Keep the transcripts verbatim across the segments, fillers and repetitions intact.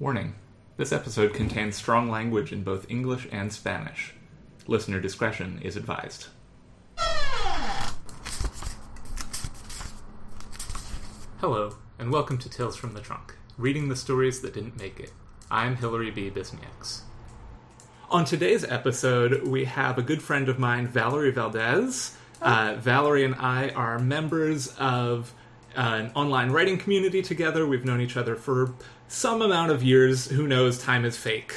Warning. This episode contains strong language in both English and Spanish. Listener discretion is advised. Hello, and welcome to Tales from the Trunk, reading the stories that didn't make it. I'm Hilary B. Bisniaks. On today's episode, we have a good friend of mine, Valerie Valdez. Uh, Valerie and I are members of an online writing community together. We've known each other for some amount of years. Who knows? Time is fake.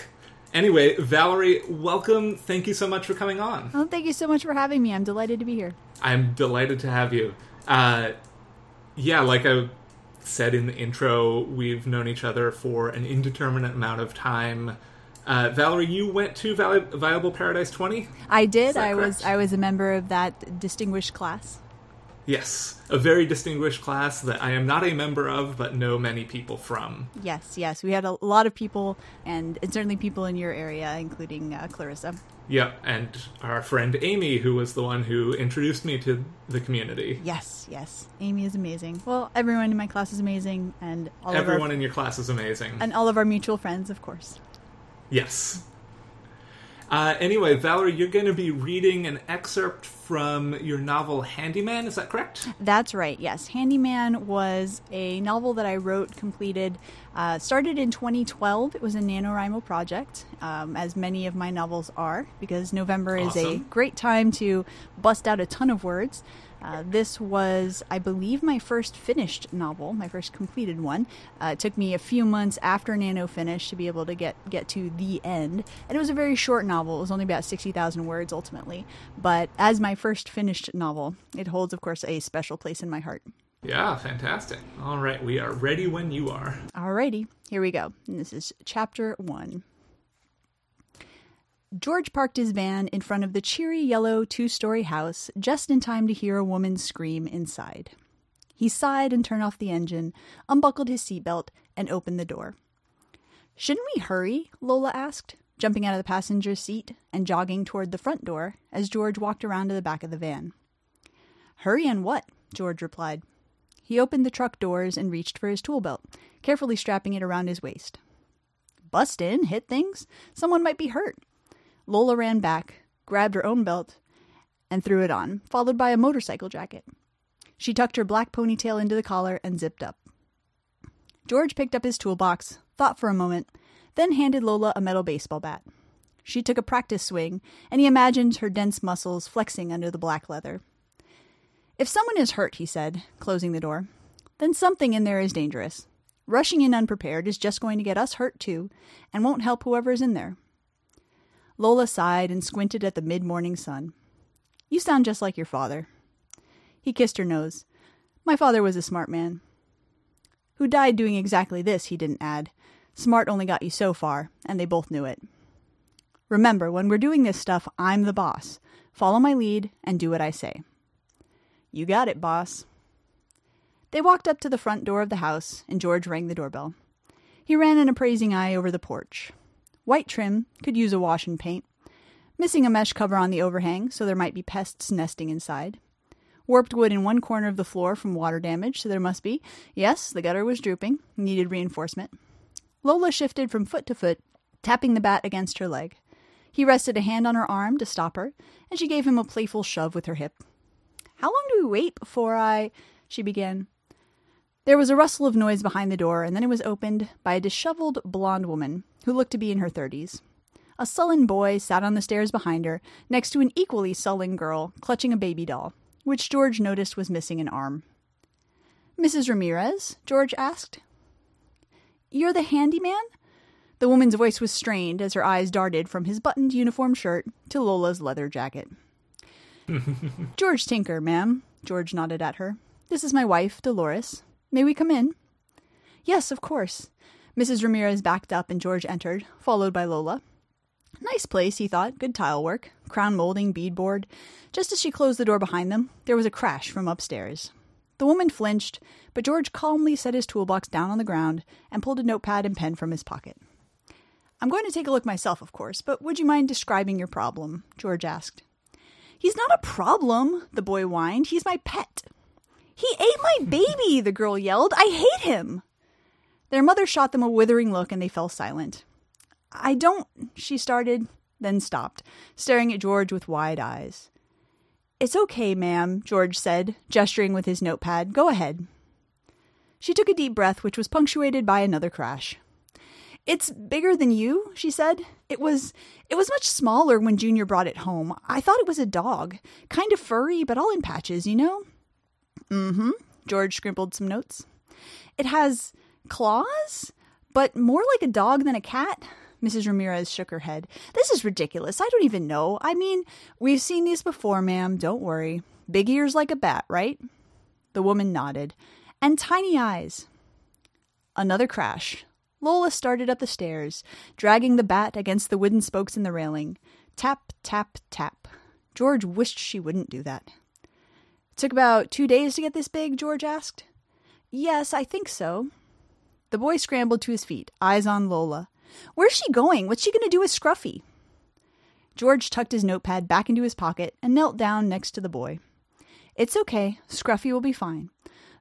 Anyway, Valerie, welcome. Thank you so much for coming on. Well, thank you so much for having me. I'm delighted to be here. I'm delighted to have you. Uh, yeah, like I said in the intro, we've known each other for an indeterminate amount of time. Uh, Valerie, you went to Vi- Viable Paradise twenty? I did. I correct? was I was a member of that distinguished class. Yes, a very distinguished class that I am not a member of, but know many people from. Yes, yes. We had a lot of people, and, and certainly people in your area, including uh, Clarissa. Yep, and our friend Amy, who was the one who introduced me to the community. Yes, yes. Amy is amazing. Well, everyone in my class is amazing, and all everyone of our, in your class is amazing. And all of our mutual friends, of course. Yes. Uh, anyway, Valerie, you're going to be reading an excerpt from your novel Handyman, is that correct? That's right, yes. Handyman was a novel that I wrote, completed, uh, started in twenty twelve. It was a NaNoWriMo project, um, as many of my novels are, because November awesome. is a great time to bust out a ton of words. Uh, this was, I believe, my first finished novel, my first completed one. Uh, it took me a few months after Nano finish to be able to get, get to the end. And it was a very short novel. It was only about sixty thousand words, ultimately. But as my first finished novel, it holds, of course, a special place in my heart. Yeah, fantastic. All right, we are ready when you are. All righty, here we go. And this is chapter one. George parked his van in front of the cheery yellow two-story house just in time to hear a woman scream inside. He sighed and turned off the engine, unbuckled his seatbelt, and opened the door. "Shouldn't we hurry?" Lola asked, jumping out of the passenger seat and jogging toward the front door as George walked around to the back of the van. "Hurry and what?" George replied. He opened the truck doors and reached for his tool belt, carefully strapping it around his waist. "Bust in? Hit things? Someone might be hurt." Lola ran back, grabbed her own belt, and threw it on, followed by a motorcycle jacket. She tucked her black ponytail into the collar and zipped up. George picked up his toolbox, thought for a moment, then handed Lola a metal baseball bat. She took a practice swing, and he imagined her dense muscles flexing under the black leather. "If someone is hurt," he said, closing the door, "then something in there is dangerous. Rushing in unprepared is just going to get us hurt too, and won't help whoever is in there." Lola sighed and squinted at the mid-morning sun. "You sound just like your father." He kissed her nose. "My father was a smart man." "Who died doing exactly this," he didn't add. "Smart only got you so far, and they both knew it. Remember, when we're doing this stuff, I'm the boss. Follow my lead and do what I say." "You got it, boss." They walked up to the front door of the house, and George rang the doorbell. He ran an appraising eye over the porch. White trim, could use a wash and paint. Missing a mesh cover on the overhang, so there might be pests nesting inside. Warped wood in one corner of the floor from water damage, so there must be. Yes, the gutter was drooping, needed reinforcement. Lola shifted from foot to foot, tapping the bat against her leg. He rested a hand on her arm to stop her, and she gave him a playful shove with her hip. "How long do we wait before I—" she began. There was a rustle of noise behind the door, and then it was opened by a disheveled blonde woman who looked to be in her thirties. A sullen boy sat on the stairs behind her, next to an equally sullen girl clutching a baby doll, which George noticed was missing an arm. "Missus Ramirez?" George asked. "You're the handyman?" The woman's voice was strained as her eyes darted from his buttoned uniform shirt to Lola's leather jacket. "George Tinker, ma'am," George nodded at her. "This is my wife, Dolores. May we come in?" "Yes, of course." Missus Ramirez backed up and George entered, followed by Lola. Nice place, he thought. Good tile work, crown molding, beadboard. Just as she closed the door behind them, there was a crash from upstairs. The woman flinched, but George calmly set his toolbox down on the ground and pulled a notepad and pen from his pocket. "I'm going to take a look myself, of course, but would you mind describing your problem?" George asked. "He's not a problem," the boy whined. "He's my pet." "He ate my baby," the girl yelled. "I hate him." Their mother shot them a withering look and they fell silent. "I don't," she started, then stopped, staring at George with wide eyes. "It's okay, ma'am," George said, gesturing with his notepad. "Go ahead." She took a deep breath, which was punctuated by another crash. "It's bigger than you," she said. It was it was much smaller when Junior brought it home. I thought it was a dog. Kind of furry, but all in patches, you know?" "Mm-hmm." George scribbled some notes. "It has claws, but more like a dog than a cat." Missus Ramirez shook her head. "This is ridiculous. I don't even know. I mean, we've seen these before, ma'am. Don't worry. Big ears like a bat, right?" The woman nodded. "And tiny eyes." Another crash. Lola started up the stairs, dragging the bat against the wooden spokes in the railing. Tap, tap, tap. George wished she wouldn't do that. "Took about two days to get this big?" George asked. "Yes, I think so." The boy scrambled to his feet, eyes on Lola. "Where's she going? What's she going to do with Scruffy?" George tucked his notepad back into his pocket and knelt down next to the boy. "It's okay. Scruffy will be fine.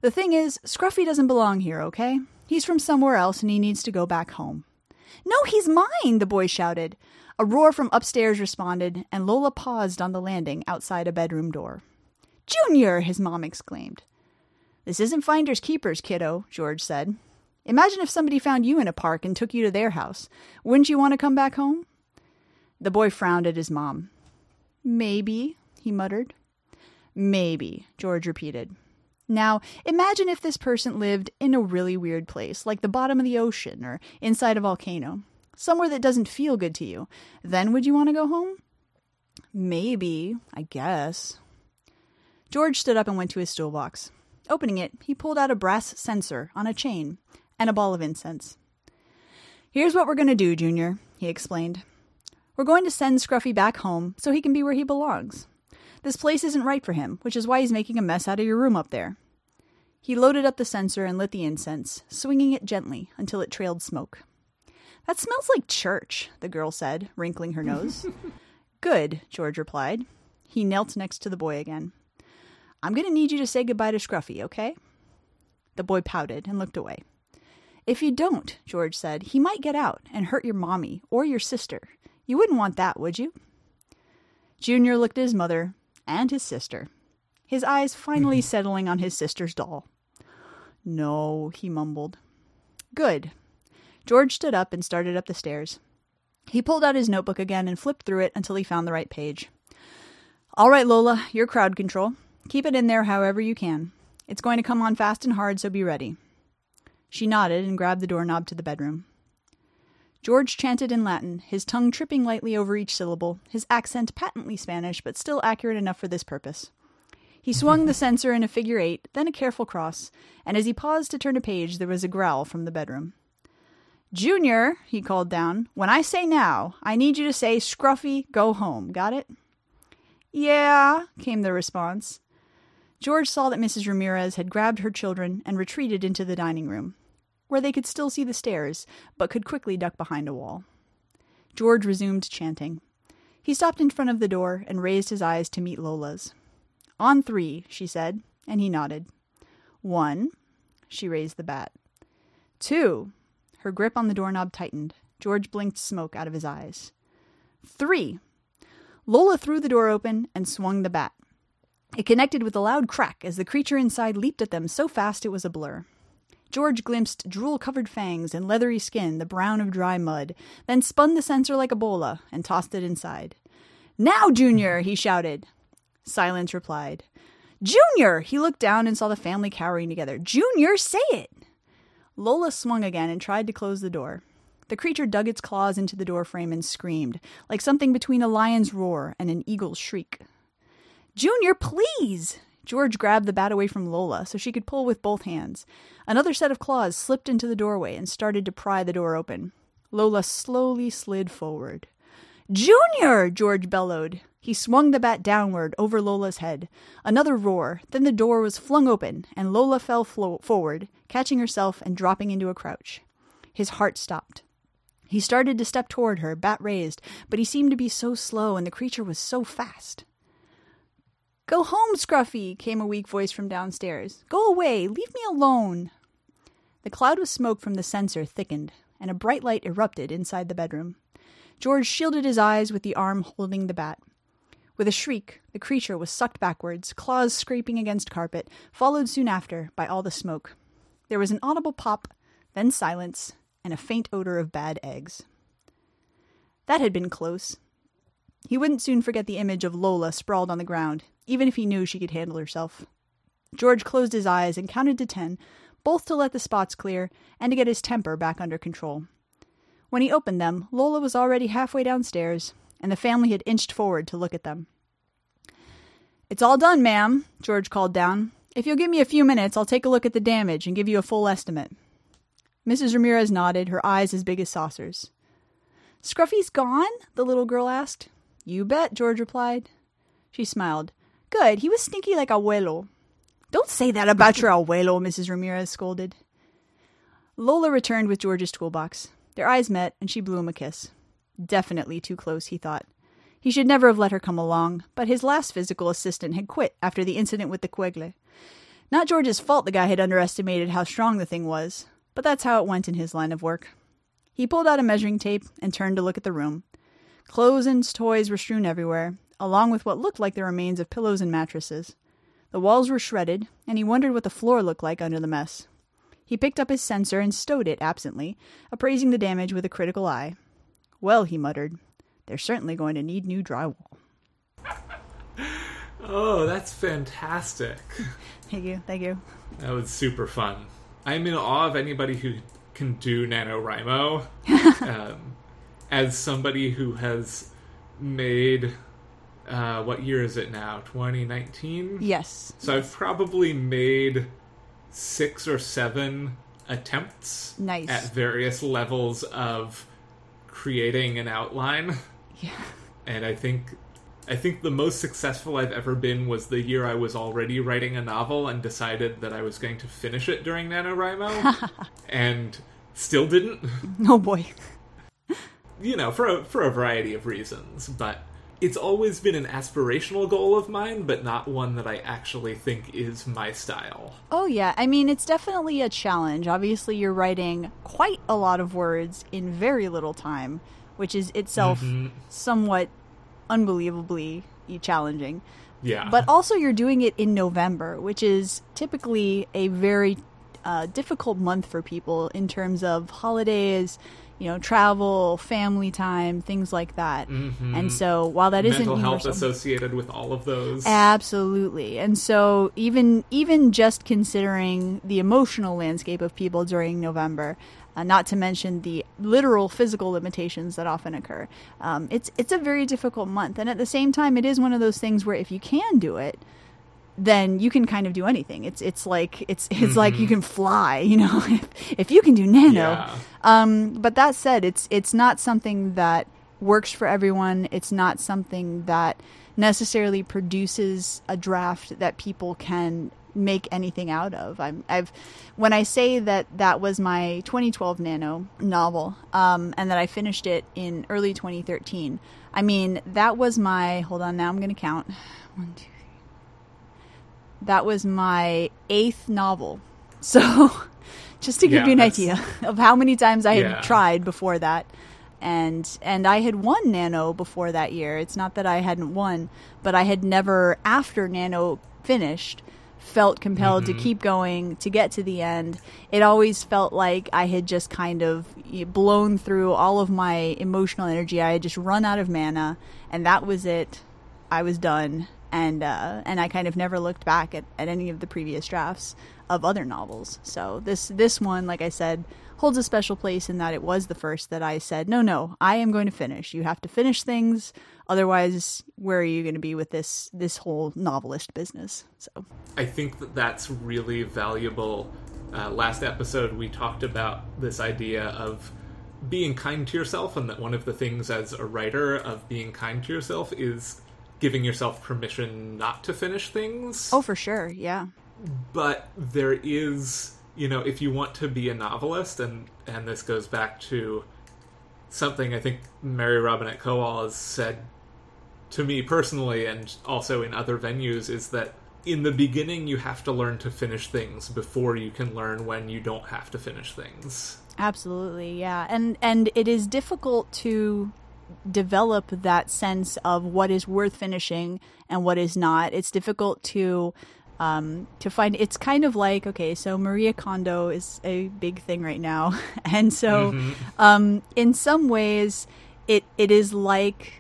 The thing is, Scruffy doesn't belong here, okay? He's from somewhere else and he needs to go back home." "No, he's mine," the boy shouted. A roar from upstairs responded, and Lola paused on the landing outside a bedroom door. "Junior!" his mom exclaimed. "This isn't finders keepers, kiddo," George said. "Imagine if somebody found you in a park and took you to their house. Wouldn't you want to come back home?" The boy frowned at his mom. "Maybe," he muttered. "Maybe," George repeated. "Now, imagine if this person lived in a really weird place, like the bottom of the ocean or inside a volcano. Somewhere that doesn't feel good to you. Then would you want to go home?" "Maybe, I guess." George stood up and went to his toolbox. Opening it, he pulled out a brass censer on a chain and a ball of incense. "Here's what we're going to do, Junior," he explained. "We're going to send Scruffy back home so he can be where he belongs. This place isn't right for him, which is why he's making a mess out of your room up there." He loaded up the censer and lit the incense, swinging it gently until it trailed smoke. "That smells like church," the girl said, wrinkling her nose. "Good," George replied. He knelt next to the boy again. "I'm going to need you to say goodbye to Scruffy, okay?" The boy pouted and looked away. "If you don't," George said, "he might get out and hurt your mommy or your sister. You wouldn't want that, would you?" Junior looked at his mother and his sister, his eyes finally settling on his sister's doll. "No," he mumbled. "Good." George stood up and started up the stairs. He pulled out his notebook again and flipped through it until he found the right page. "All right, Lola, your crowd control. Keep it in there however you can. It's going to come on fast and hard, so be ready." She nodded and grabbed the doorknob to the bedroom. George chanted in Latin, his tongue tripping lightly over each syllable, his accent patently Spanish, but still accurate enough for this purpose. He swung the censer in a figure eight, then a careful cross, and as he paused to turn a page, there was a growl from the bedroom. "Junior," he called down, "when I say now, I need you to say, Scruffy, go home. Got it?" "Yeah," came the response. George saw that Missus Ramirez had grabbed her children and retreated into the dining room, where they could still see the stairs, but could quickly duck behind a wall. George resumed chanting. He stopped in front of the door and raised his eyes to meet Lola's. "On three," she said, and he nodded. "One," she raised the bat. "Two," her grip on the doorknob tightened. George blinked smoke out of his eyes. "Three." Lola threw the door open and swung the bat. It connected with a loud crack as the creature inside leaped at them so fast it was a blur. George glimpsed drool-covered fangs and leathery skin, the brown of dry mud, then spun the censer like a bola and tossed it inside. "Now, Junior!" he shouted. Silence replied. "Junior!" He looked down and saw the family cowering together. "Junior, say it!" Lola swung again and tried to close the door. The creature dug its claws into the doorframe and screamed, like something between a lion's roar and an eagle's shriek. "Junior, please!" George grabbed the bat away from Lola so she could pull with both hands. Another set of claws slipped into the doorway and started to pry the door open. Lola slowly slid forward. "Junior!" George bellowed. He swung the bat downward over Lola's head. Another roar, then the door was flung open, and Lola fell flo- forward, catching herself and dropping into a crouch. His heart stopped. He started to step toward her, bat raised, but he seemed to be so slow and the creature was so fast. "Go home, Scruffy," came a weak voice from downstairs. "Go away. Leave me alone." The cloud of smoke from the sensor thickened, and a bright light erupted inside the bedroom. George shielded his eyes with the arm holding the bat. With a shriek, the creature was sucked backwards, claws scraping against carpet, followed soon after by all the smoke. There was an audible pop, then silence, and a faint odor of bad eggs. That had been close. He wouldn't soon forget the image of Lola sprawled on the ground, even if he knew she could handle herself. George closed his eyes and counted to ten, both to let the spots clear and to get his temper back under control. When he opened them, Lola was already halfway downstairs, and the family had inched forward to look at them. "It's all done, ma'am," George called down. "If you'll give me a few minutes, I'll take a look at the damage and give you a full estimate." Missus Ramirez nodded, her eyes as big as saucers. "Scruffy's gone?" the little girl asked. "You bet," George replied. She smiled. "Good, he was stinky like abuelo." "Don't say that about your abuelo," Missus Ramirez scolded. Lola returned with George's toolbox. Their eyes met, and she blew him a kiss. Definitely too close, he thought. He should never have let her come along, but his last physical assistant had quit after the incident with the Cuegle. Not George's fault the guy had underestimated how strong the thing was, but that's how it went in his line of work. He pulled out a measuring tape and turned to look at the room. Clothes and toys were strewn everywhere, along with what looked like the remains of pillows and mattresses. The walls were shredded, and he wondered what the floor looked like under the mess. He picked up his sensor and stowed it absently, appraising the damage with a critical eye. "Well," he muttered, "they're certainly going to need new drywall." Oh, that's fantastic. Thank you, thank you. That was super fun. I'm in awe of anybody who can do NaNoWriMo. um, as somebody who has made... Uh, what year is it now? twenty nineteen? Yes. So yes. I've probably made six or seven attempts nice. At various levels of creating an outline. Yeah. And I think I think the most successful I've ever been was the year I was already writing a novel and decided that I was going to finish it during NaNoWriMo and still didn't. Oh boy. You know, for a, for a variety of reasons, but it's always been an aspirational goal of mine, but not one that I actually think is my style. Oh, yeah. I mean, it's definitely a challenge. Obviously, you're writing quite a lot of words in very little time, which is itself mm-hmm. somewhat unbelievably challenging. Yeah. But also, you're doing it in November, which is typically a very uh, difficult month for people in terms of holidays, you know, travel, family time, things like that. Mm-hmm. And so while that isn't mental health associated with all of those. Absolutely. And so even even just considering the emotional landscape of people during November, uh, not to mention the literal physical limitations that often occur, um, it's it's a very difficult month. And at the same time, it is one of those things where if you can do it, then you can kind of do anything. It's it's like it's it's mm-hmm. like you can fly, you know, if, if you can do nano. Yeah. Um, but that said, it's it's not something that works for everyone. It's not something that necessarily produces a draft that people can make anything out of. I'm, I've when I say that that was my twenty twelve nano novel, um, and that I finished it in early twenty thirteen. I mean, that was my hold on now. I'm going to count one two. That was my eighth novel. So just to give yeah, you an that's... idea of how many times I had yeah. tried before that. And and I had won Nano before that year. It's not that I hadn't won, but I had never, after Nano finished, felt compelled mm-hmm. to keep going, to get to the end. It always felt like I had just kind of blown through all of my emotional energy. I had just run out of mana, and that was it. I was done. And uh, and I kind of never looked back at, at any of the previous drafts of other novels. So this this one, like I said, holds a special place in that it was the first that I said, no, no, I am going to finish. You have to finish things. Otherwise, where are you going to be with this this whole novelist business? So I think that that's really valuable. Uh, last episode, we talked about this idea of being kind to yourself, and that one of the things as a writer of being kind to yourself is giving yourself permission not to finish things. Oh, for sure, yeah. But there is, you know, if you want to be a novelist, and, and this goes back to something I think Mary Robinette Kowal has said to me personally and also in other venues, is that in the beginning, you have to learn to finish things before you can learn when you don't have to finish things. Absolutely, yeah. And and it is difficult to develop that sense of what is worth finishing and what is not. It's difficult to um, to find. It's kind of like, okay, so Maria Kondo is a big thing right now. And so mm-hmm. um, in some ways, it it is like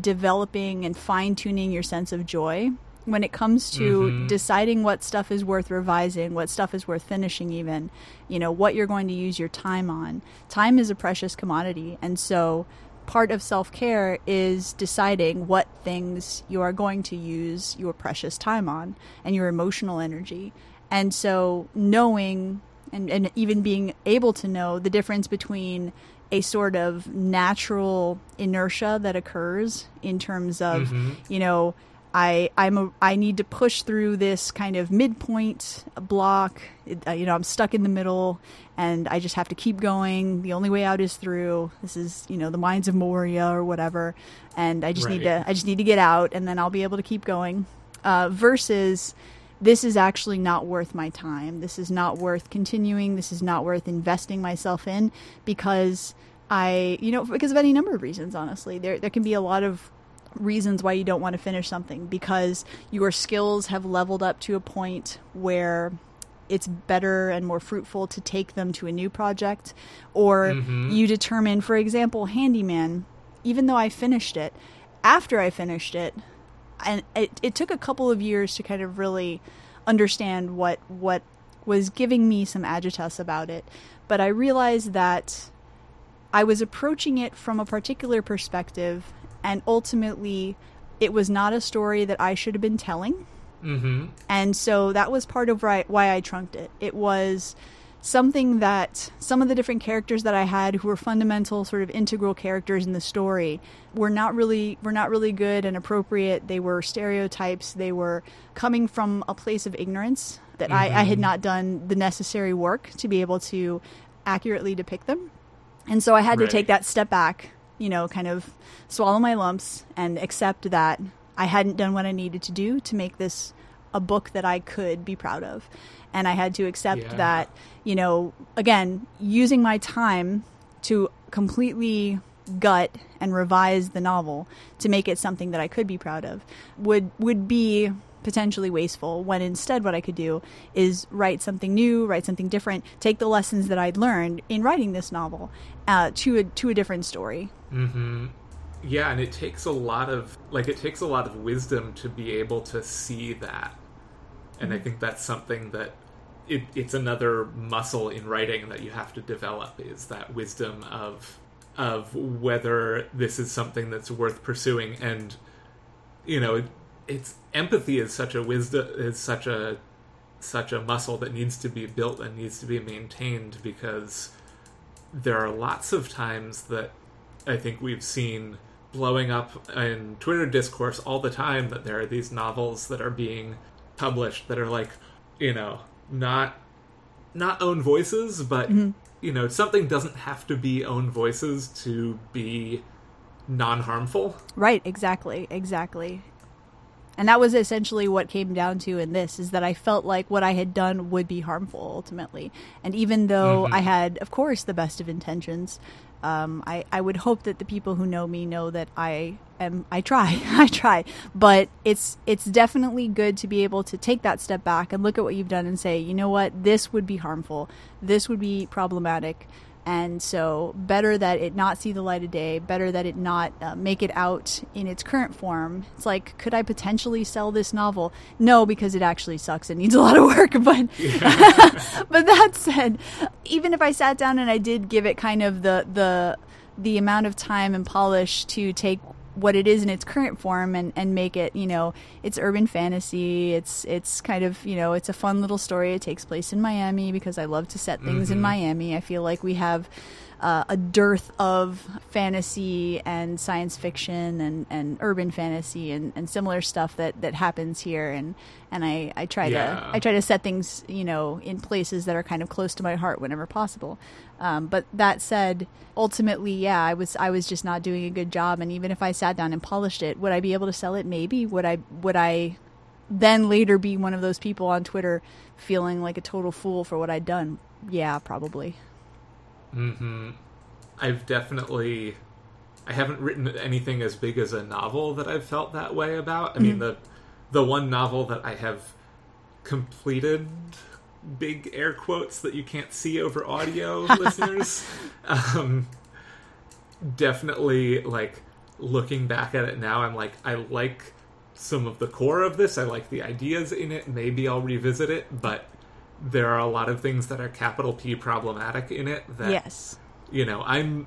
developing and fine-tuning your sense of joy when it comes to mm-hmm. deciding what stuff is worth revising, what stuff is worth finishing even, you know, what you're going to use your time on. Time is a precious commodity. And so part of self-care is deciding what things you are going to use your precious time on and your emotional energy. And so knowing and, and even being able to know the difference between a sort of natural inertia that occurs in terms of, mm-hmm. you know, I I'm a, I need to push through this kind of midpoint block. It, uh, you know, I'm stuck in the middle, and I just have to keep going. The only way out is through. This is, you know, the Mines of Moria or whatever, and I just right. need to I just need to get out, and then I'll be able to keep going. Uh, versus, this is actually not worth my time. This is not worth continuing. This is not worth investing myself in because I, you know, because of any number of reasons. Honestly, there there can be a lot of reasons why you don't want to finish something because your skills have leveled up to a point where it's better and more fruitful to take them to a new project, or mm-hmm. you determine, for example, Handyman, even though I finished it, after I finished it, and it, it took a couple of years to kind of really understand what what was giving me some agitas about it, but I realized that I was approaching it from a particular perspective. And ultimately, it was not a story that I should have been telling. Mm-hmm. And so that was part of why I trunked it. It was something that some of the different characters that I had who were fundamental sort of integral characters in the story were not really were not really good and appropriate. They were stereotypes. They were coming from a place of ignorance that mm-hmm. I, I had not done the necessary work to be able to accurately depict them. And so I had right. to take that step back, you know, kind of swallow my lumps and accept that I hadn't done what I needed to do to make this a book that I could be proud of. And I had to accept yeah. that, you know, again, using my time to completely gut and revise the novel to make it something that I could be proud of would would be potentially wasteful, when instead what I could do is write something new, write something different, take the lessons that I'd learned in writing this novel uh, to a, to a different story. Mm-hmm. Yeah, and it takes a lot of like it takes a lot of wisdom to be able to see that, and mm-hmm. I think that's something that it, it's another muscle in writing that you have to develop, is that wisdom of of whether this is something that's worth pursuing. And you know, it, it's empathy is such a wisdom is such a such a muscle that needs to be built and needs to be maintained, because there are lots of times that I think we've seen blowing up in Twitter discourse all the time that there are these novels that are being published that are like, you know, not not own voices, but, mm-hmm. you know, something doesn't have to be own voices to be non-harmful. Right, exactly, exactly. And that was essentially what came down to in this, is that I felt like what I had done would be harmful ultimately. And even though mm-hmm. I had, of course, the best of intentions, Um, I, I would hope that the people who know me know that I am, I try, I try, but it's, it's definitely good to be able to take that step back and look at what you've done and say, you know what, this would be harmful. This would be problematic. And so better that it not see the light of day, better that it not uh, make it out in its current form. It's like, could I potentially sell this novel? No, because it actually sucks and needs a lot of work. But yeah. But that said, even if I sat down and I did give it kind of the the the amount of time and polish to take what it is in its current form and, and make it, you know, it's urban fantasy. It's, it's kind of, you know, it's a fun little story. It takes place in Miami because I love to set things mm-hmm. in Miami. I feel like we have uh, a dearth of fantasy and science fiction and, and urban fantasy and, and similar stuff that, that happens here. And, and I, I try yeah. to, I try to set things, you know, in places that are kind of close to my heart whenever possible. Um, but that said, ultimately, yeah, I was I was just not doing a good job. And even if I sat down and polished it, would I be able to sell it? Maybe. Would I would I then later be one of those people on Twitter feeling like a total fool for what I'd done. Yeah, probably. Mm-hmm. I've definitely... I haven't written anything as big as a novel that I've felt that way about. I mm-hmm. mean, the the one novel that I have completed, big air quotes that you can't see over audio, listeners, um, definitely, like, looking back at it now, I'm like, I like some of the core of this. I like the ideas in it. Maybe I'll revisit it, but there are a lot of things that are capital P problematic in it that, yes. you know, I'm...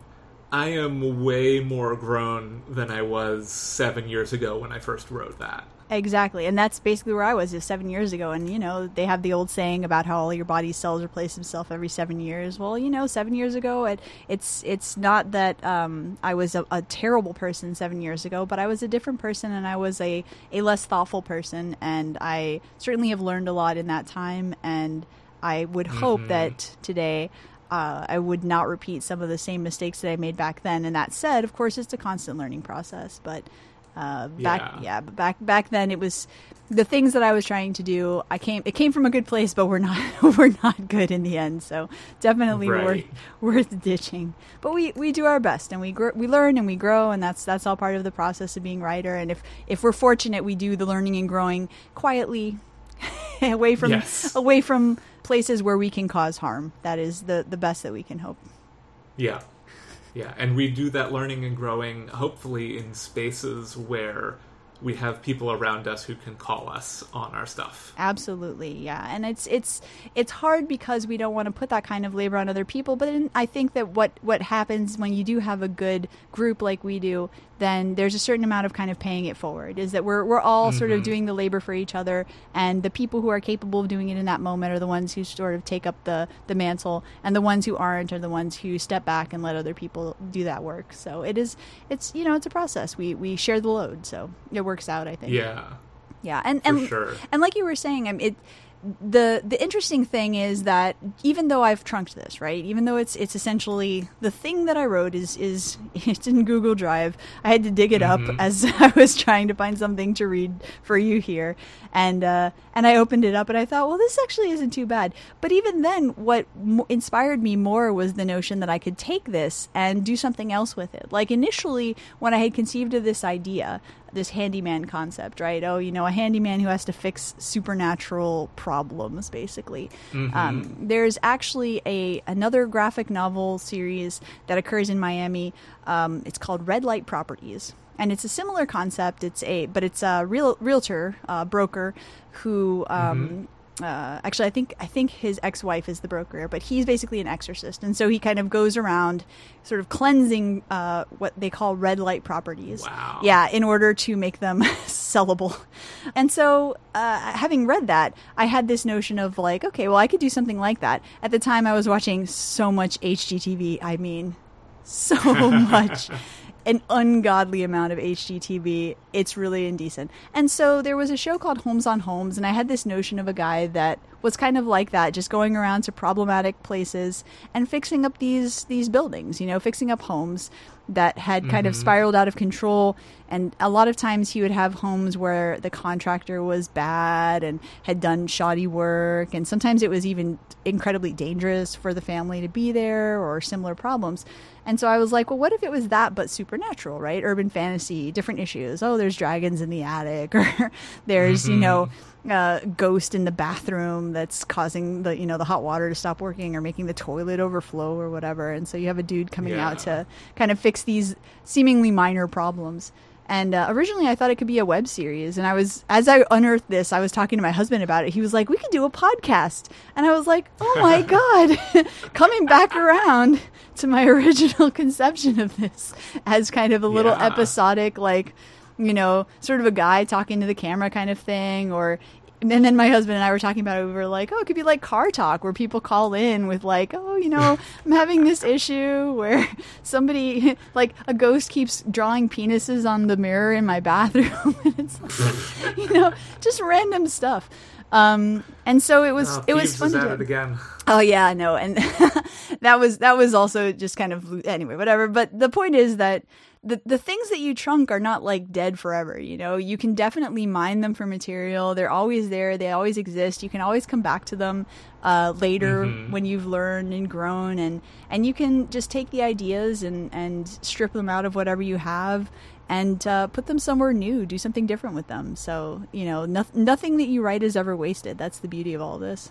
I am way more grown than I was seven years ago when I first wrote that. Exactly. And that's basically where I was, just seven years ago. And, you know, they have the old saying about how all your body cells replace themselves every seven years. Well, you know, seven years ago, it, it's it's not that um, I was a, a terrible person seven years ago, but I was a different person and I was a, a less thoughtful person. And I certainly have learned a lot in that time. And I would hope mm-hmm. that today... Uh, I would not repeat some of the same mistakes that I made back then. And that said, of course, it's a constant learning process. But uh, back, yeah, yeah but back back then, it was the things that I was trying to do. I came, it came from a good place, but we're not, we're not good in the end. So definitely right. worth worth ditching. But we, we do our best, and we grow, we learn, and we grow, and that's that's all part of the process of being a writer. And if if we're fortunate, we do the learning and growing quietly, away from yes. away from. places where we can cause harm. That is the the best that we can hope. Yeah. Yeah. And we do that learning and growing hopefully in spaces where we have people around us who can call us on our stuff. Absolutely. Yeah. And it's it's it's hard because we don't want to put that kind of labor on other people. But in, I think that what, what happens when you do have a good group like we do, then there's a certain amount of kind of paying it forward, is that we're we're all mm-hmm. sort of doing the labor for each other, and the people who are capable of doing it in that moment are the ones who sort of take up the, the mantle, and the ones who aren't are the ones who step back and let other people do that work. So it is, it's, you know, it's a process. We we share the load. So it works out, I think. Yeah. Yeah. And, and, for sure. and like you were saying, I mean, it, The the interesting thing is that even though I've trunked this, right, even though it's it's essentially the thing that I wrote is, is it's in Google Drive. I had to dig it mm-hmm. up as I was trying to find something to read for you here. And uh, and I opened it up and I thought, well, this actually isn't too bad. But even then, what m- inspired me more was the notion that I could take this and do something else with it. Like initially, when I had conceived of this idea, this handyman concept, right? Oh, you know, a handyman who has to fix supernatural problems, basically. Mm-hmm. Um, there's actually a another graphic novel series that occurs in Miami. Um, it's called Red Light Properties, and it's a similar concept. It's a but it's a real realtor uh, broker who. Um, mm-hmm. Uh, actually, I think I think his ex-wife is the broker, but he's basically an exorcist, and so he kind of goes around, sort of cleansing uh, what they call red light properties. Wow. Yeah, in order to make them sellable. And so, uh, having read that, I had this notion of like, okay, well, I could do something like that. At the time, I was watching so much H G T V. I mean, so much. An ungodly amount of H G T V. It's really indecent. And so there was a show called Homes on Homes, and I had this notion of a guy that was kind of like that, just going around to problematic places and fixing up these these buildings, you know, fixing up homes that had kind mm-hmm. of spiraled out of control. And a lot of times he would have homes where the contractor was bad and had done shoddy work, and sometimes it was even incredibly dangerous for the family to be there, or similar problems. And so I was like, well, what if it was that but supernatural, right? Urban fantasy, different issues. Oh, there's dragons in the attic, or there's, mm-hmm. you know, Uh, ghost in the bathroom that's causing the you know the hot water to stop working, or making the toilet overflow, or whatever. And so you have a dude coming yeah. out to kind of fix these seemingly minor problems. And uh, originally I thought it could be a web series, and I was as I unearthed this, I was talking to my husband about it. He was like, we could do a podcast. And I was like, oh my god. Coming back around to my original conception of this as kind of a little yeah. episodic, like, you know, sort of a guy talking to the camera kind of thing. Or, and then my husband and I were talking about it. We were like, oh, it could be like Car Talk, where people call in with like, oh, you know, I'm having this issue where somebody, like, a ghost keeps drawing penises on the mirror in my bathroom. And it's like, you know, just random stuff. Um, And so it was oh, it was fun to do. It again. Oh yeah, I know. And that was that was also just kind of anyway, whatever. But the point is that the the things that you trunk are not like dead forever, you know. You can definitely mine them for material. They're always there. They always exist. You can always come back to them uh, later mm-hmm. when you've learned and grown, and and you can just take the ideas and and strip them out of whatever you have. And uh, put them somewhere new. Do something different with them. So, you know, no- nothing that you write is ever wasted. That's the beauty of all this.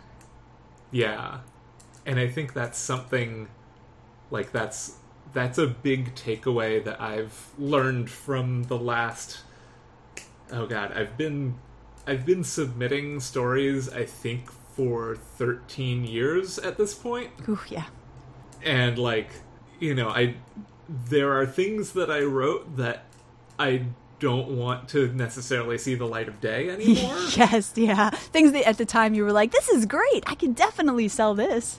Yeah. And I think that's something, like, that's that's a big takeaway that I've learned from the last... Oh, God. I've been, I've been submitting stories, I think, for thirteen years at this point. Ooh, yeah. And, like, you know, I there are things that I wrote that... I don't want to necessarily see the light of day anymore. Yes, yeah. Things that at the time you were like, this is great. I can definitely sell this.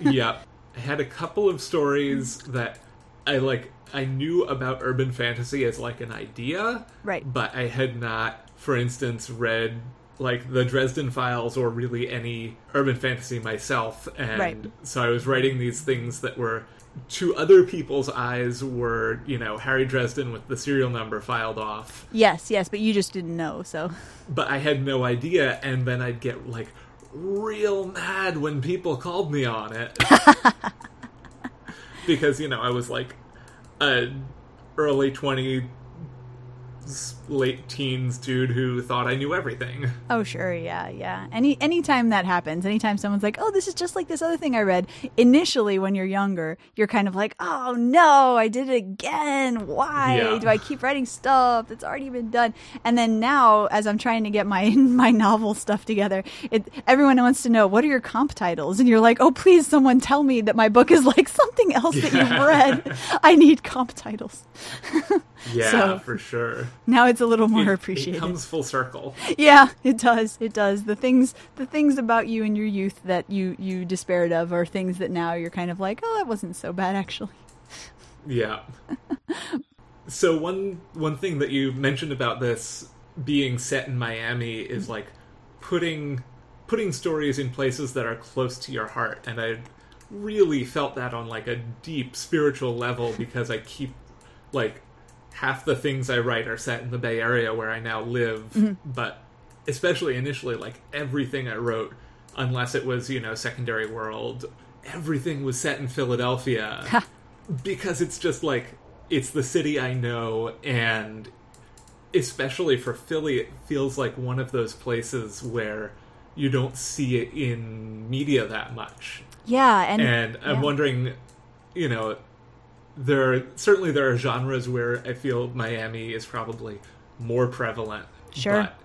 Yeah. I had a couple of stories that I like. I knew about urban fantasy as like an idea. Right. But I had not, for instance, read like the Dresden Files or really any urban fantasy myself. And right. So I was writing these things that were... to other people's eyes were, you know, Harry Dresden with the serial number filed off. Yes, yes, but you just didn't know, so... But I had no idea, and then I'd get, like, real mad when people called me on it. Because, you know, I was, like, an early twenties, late teens dude who thought I knew everything. Oh, sure, yeah, yeah. Any anytime that happens, anytime someone's like, oh, this is just like this other thing I read, initially when you're younger, you're kind of like, oh, no, I did it again. Why yeah. do I keep writing stuff that's already been done? And then now, as I'm trying to get my my novel stuff together, it, everyone wants to know, what are your comp titles? And you're like, oh, please, someone tell me that my book is like something else yeah. that you've read. I need comp titles. Yeah, so, for sure. Now it's a little more it, appreciated. It comes full circle. Yeah, it does. It does. The things the things about you and your youth that you, you despaired of are things that now you're kind of like, oh, that wasn't so bad, actually. Yeah. So one one thing that you mentioned about this being set in Miami is, like, putting putting stories in places that are close to your heart. And I really felt that on, like, a deep spiritual level because I keep, like... half the things I write are set in the Bay Area where I now live, mm-hmm. but especially initially, like, everything I wrote, unless it was, you know, secondary world, everything was set in Philadelphia, because it's just, like, it's the city I know, and especially for Philly, it feels like one of those places where you don't see it in media that much. Yeah, and... And I'm yeah. wondering, you know... There are, certainly there are genres where I feel Miami is probably more prevalent. Sure. But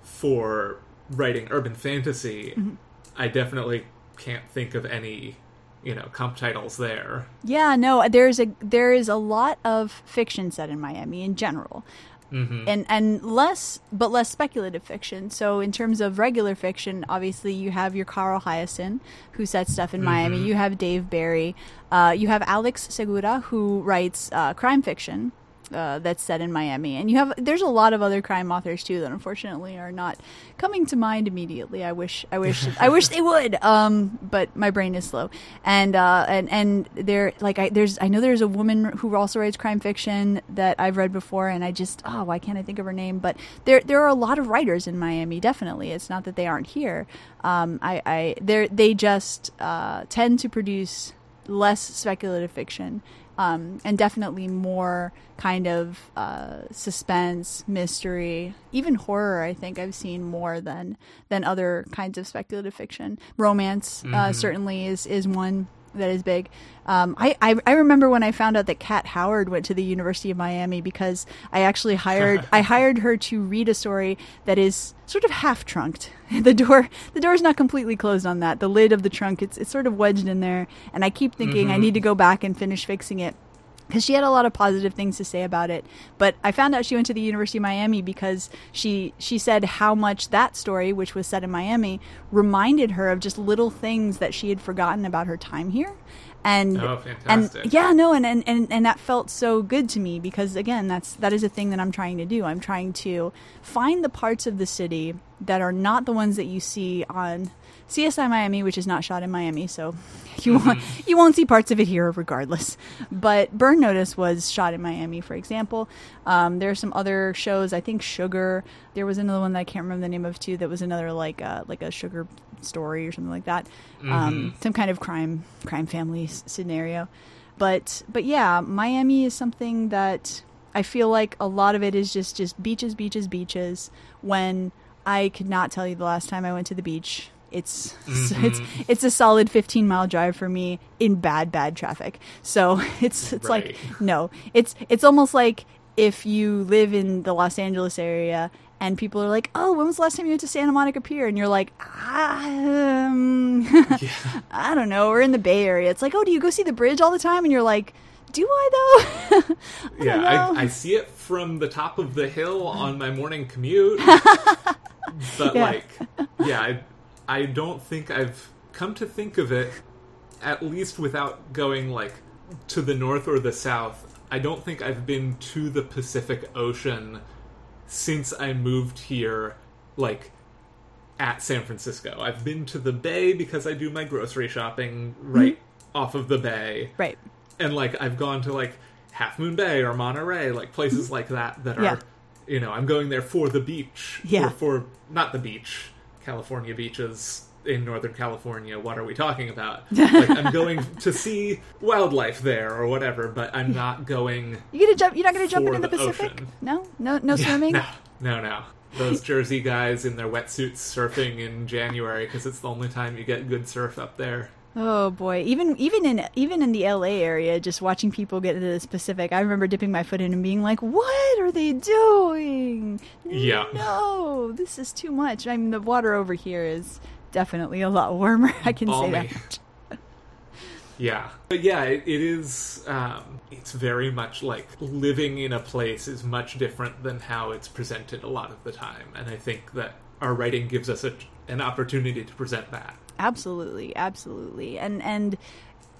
for writing urban fantasy, mm-hmm. I definitely can't think of any, you know, comp titles there. Yeah, no, there's a there is a lot of fiction set in Miami in general. Mm-hmm. And and less, but less speculative fiction. So in terms of regular fiction, obviously you have your Carl Hiaasen, who sets stuff in mm-hmm. Miami. You have Dave Barry. Uh, you have Alex Segura, who writes uh, crime fiction uh, that's set in Miami. And you have there's a lot of other crime authors too that unfortunately are not coming to mind immediately. I wish, I wish, I wish they would. Um, but my brain is slow. And uh, and and there, like I there's I know there's a woman who also writes crime fiction that I've read before, and I just oh why can't I think of her name? But there there are a lot of writers in Miami. Definitely, it's not that they aren't here. Um, I I they they just uh, tend to produce less speculative fiction, um, and definitely more kind of uh, suspense, mystery, even horror. I think I've seen more than than other kinds of speculative fiction. Romance mm-hmm. uh, certainly is, is one that is big. Um, I, I I remember when I found out that Kat Howard went to the University of Miami because I actually hired I hired her to read a story that is sort of half trunked. The door the door is not completely closed on that. The lid of the trunk it's it's sort of wedged in there, and I keep thinking mm-hmm. I need to go back and finish fixing it. Because she had a lot of positive things to say about it. But I found out she went to the University of Miami because she she said how much that story, which was set in Miami, reminded her of just little things that she had forgotten about her time here. And, oh, fantastic. And yeah, no, and, and, and, and that felt so good to me because, again, that's that is a thing that I'm trying to do. I'm trying to find the parts of the city that are not the ones that you see on C S I Miami, which is not shot in Miami, so you mm-hmm. won't you won't see parts of it here regardless. But Burn Notice was shot in Miami, for example. Um, there are some other shows. I think Sugar. There was another one that I can't remember the name of too. That was another like uh, like a sugar story or something like that. Mm-hmm. Um, some kind of crime crime family s- scenario. But but yeah, Miami is something that I feel like a lot of it is just just beaches, beaches, beaches. When I could not tell you the last time I went to the beach. It's mm-hmm. it's it's a solid fifteen mile drive for me in bad bad traffic. So it's it's right. like no, it's it's almost like if you live in the Los Angeles area. And people are like, oh, when was the last time you went to Santa Monica Pier? And you're like, ah, um, yeah. I don't know. We're in the Bay Area. It's like, oh, do you go see the bridge all the time? And you're like, do I, though? I yeah, I, I see it from the top of the hill on my morning commute. But, yeah. like, yeah, I, I don't think I've come to think of it, at least without going, like, to the north or the south. I don't think I've been to the Pacific Ocean since I moved here, like, at San Francisco. I've been to the Bay because I do my grocery shopping right mm-hmm. off of the Bay. Right. And, like, I've gone to, like, Half Moon Bay or Monterey, like, places mm-hmm. like that that yeah. are, you know, I'm going there for the beach. Yeah. Or for, not the beach, California beaches in Northern California, what are we talking about? Like, I'm going to see wildlife there or whatever, but I'm not going. You gonna jump? You're not gonna jump into the, the Pacific? Ocean. No, no, no yeah, swimming. No, no, no. Those Jersey guys in their wetsuits surfing in January because it's the only time you get good surf up there. Oh boy! Even even in even in the L A area, just watching people get into the Pacific, I remember dipping my foot in and being like, "What are they doing? Yeah, no, this is too much." I mean, the water over here is. Definitely a lot warmer, I can Balmy. Say that. Yeah. But yeah, it, it is, um, it's very much like living in a place is much different than how it's presented a lot of the time. And I think that our writing gives us a, an opportunity to present that. Absolutely, absolutely. And, and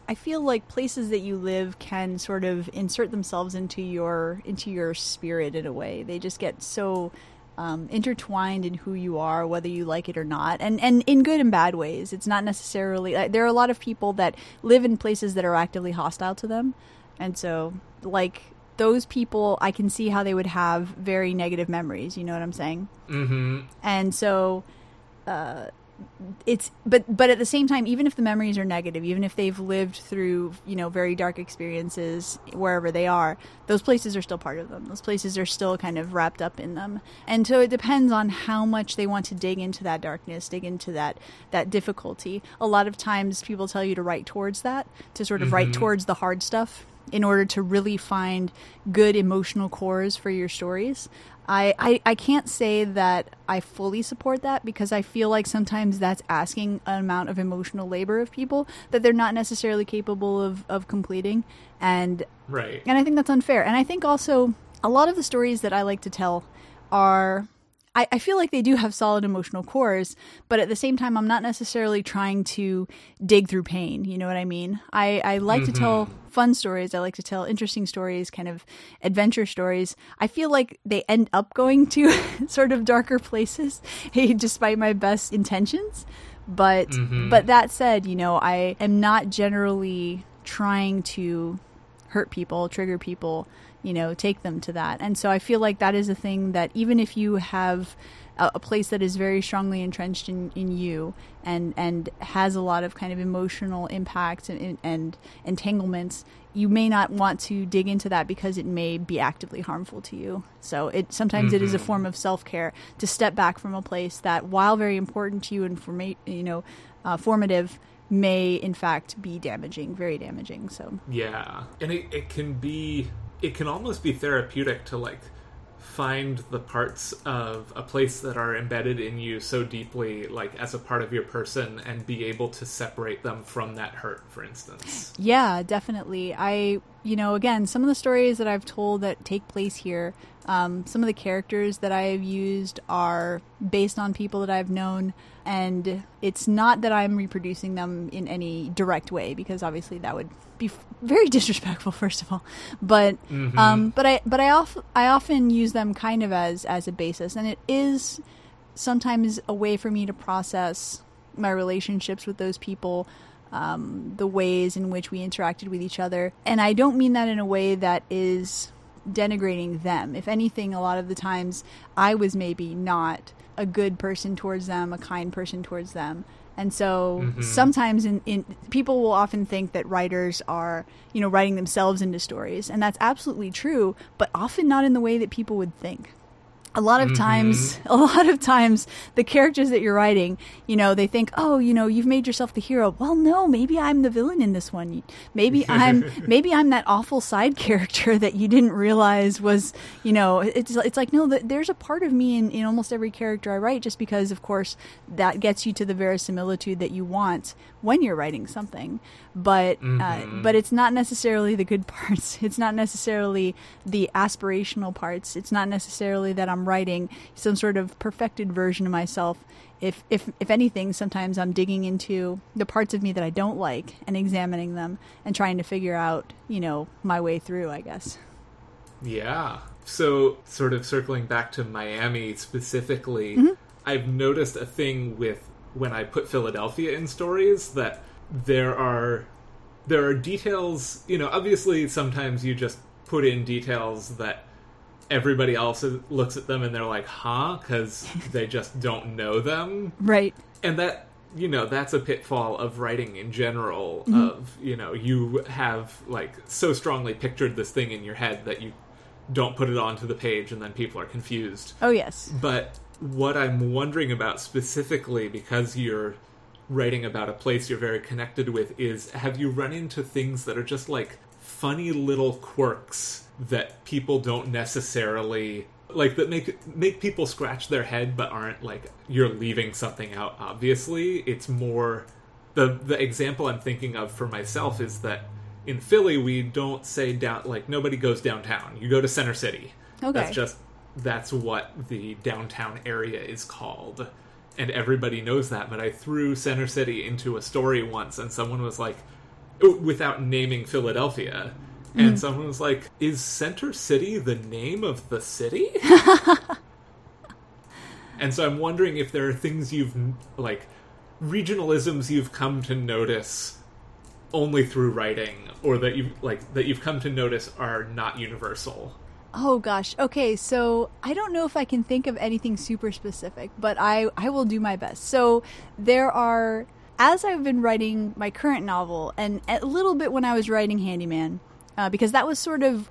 I feel like places that you live can sort of insert themselves into your, into your spirit in a way. They just get so... Um, intertwined in who you are, whether you like it or not, and and in good and bad ways. It's not necessarily uh, there are a lot of people that live in places that are actively hostile to them, and so like those people, I can see how they would have very negative memories. You know what I'm saying? Mm-hmm. And so uh, it's but but at the same time, even if the memories are negative, even if they've lived through you know very dark experiences wherever they are, those places are still part of them. Those places are still kind of wrapped up in them. And so it depends on how much they want to dig into that darkness, dig into that that difficulty. A lot of times people tell you to write towards that, to sort of mm-hmm. write towards the hard stuff in order to really find good emotional cores for your stories. I, I, I can't say that I fully support that because I feel like sometimes that's asking an amount of emotional labor of people that they're not necessarily capable of, of completing. And, right. and I think that's unfair. And I think also a lot of the stories that I like to tell are... I, I feel like they do have solid emotional cores, but at the same time, I'm not necessarily trying to dig through pain. You know what I mean? I, I like mm-hmm. to tell fun stories. I like to tell interesting stories, kind of adventure stories. I feel like they end up going to sort of darker places, despite my best intentions. But mm-hmm. but that said, you know, I am not generally trying to hurt people, trigger people, you know, take them to that. And so I feel like that is a thing that even if you have a, a place that is very strongly entrenched in, in you and, and has a lot of kind of emotional impacts and, and entanglements, you may not want to dig into that because it may be actively harmful to you. So it sometimes mm-hmm. it is a form of self-care to step back from a place that, while very important to you and forma- you know, uh, formative, may in fact be damaging, very damaging. So yeah, and it, it can be... It can almost be therapeutic to, like, find the parts of a place that are embedded in you so deeply, like, as a part of your person and be able to separate them from that hurt, for instance. Yeah, definitely. I you know, again, some of the stories that I've told that take place here, um, some of the characters that I've used are based on people that I've known, and it's not that I'm reproducing them in any direct way, because obviously that would be very disrespectful, first of all. But mm-hmm. um, but I but I of, I often use them kind of as as a basis, and it is sometimes a way for me to process my relationships with those people. Um, the ways in which we interacted with each other. And I don't mean that in a way that is denigrating them. If anything, a lot of the times I was maybe not a good person towards them, a kind person towards them. And so mm-hmm. sometimes in, in people will often think that writers are, you know, writing themselves into stories. And that's absolutely true, but often not in the way that people would think. A lot of mm-hmm. times, a lot of times the characters that you're writing, you know, they think, oh, you know, you've made yourself the hero. Well, no, maybe I'm the villain in this one. Maybe I'm, maybe I'm that awful side character that you didn't realize was, you know, it's, it's like, no, the, there's a part of me in, in almost every character I write, just because, of course, that gets you to the verisimilitude that you want when you're writing something. But, mm-hmm. uh, but it's not necessarily the good parts. It's not necessarily the aspirational parts. It's not necessarily that I'm writing some sort of perfected version of myself. If, if if anything, sometimes I'm digging into the parts of me that I don't like and examining them and trying to figure out, you know, my way through, I guess. Yeah. So sort of circling back to Miami specifically, mm-hmm. I've noticed a thing with when I put Philadelphia in stories that there are there are details, you know, obviously sometimes you just put in details that everybody else looks at them and they're like, huh? Because they just don't know them. Right. And that, you know, that's a pitfall of writing in general mm-hmm. of, you know, you have, like, so strongly pictured this thing in your head that you don't put it onto the page and then people are confused. Oh, yes. But what I'm wondering about specifically, because you're writing about a place you're very connected with, is have you run into things that are just, like, funny little quirks that people don't necessarily like, that make make people scratch their head, but aren't like, you're leaving something out, obviously. It's more the the example I'm thinking of for myself is that in Philly we don't say down, like, nobody goes downtown. You go to Center City. Okay. That's just that's what the downtown area is called. And everybody knows that, but I threw Center City into a story once and someone was like, without naming Philadelphia. And mm. someone was like, is Center City the name of the city? And so I'm wondering if there are things you've, like, regionalisms you've come to notice only through writing, or that you've, like, that you've come to notice are not universal. Oh, gosh. Okay, so I don't know if I can think of anything super specific, but I, I will do my best. So there are, as I've been writing my current novel, and a little bit when I was writing Handyman, Uh, because that was sort of,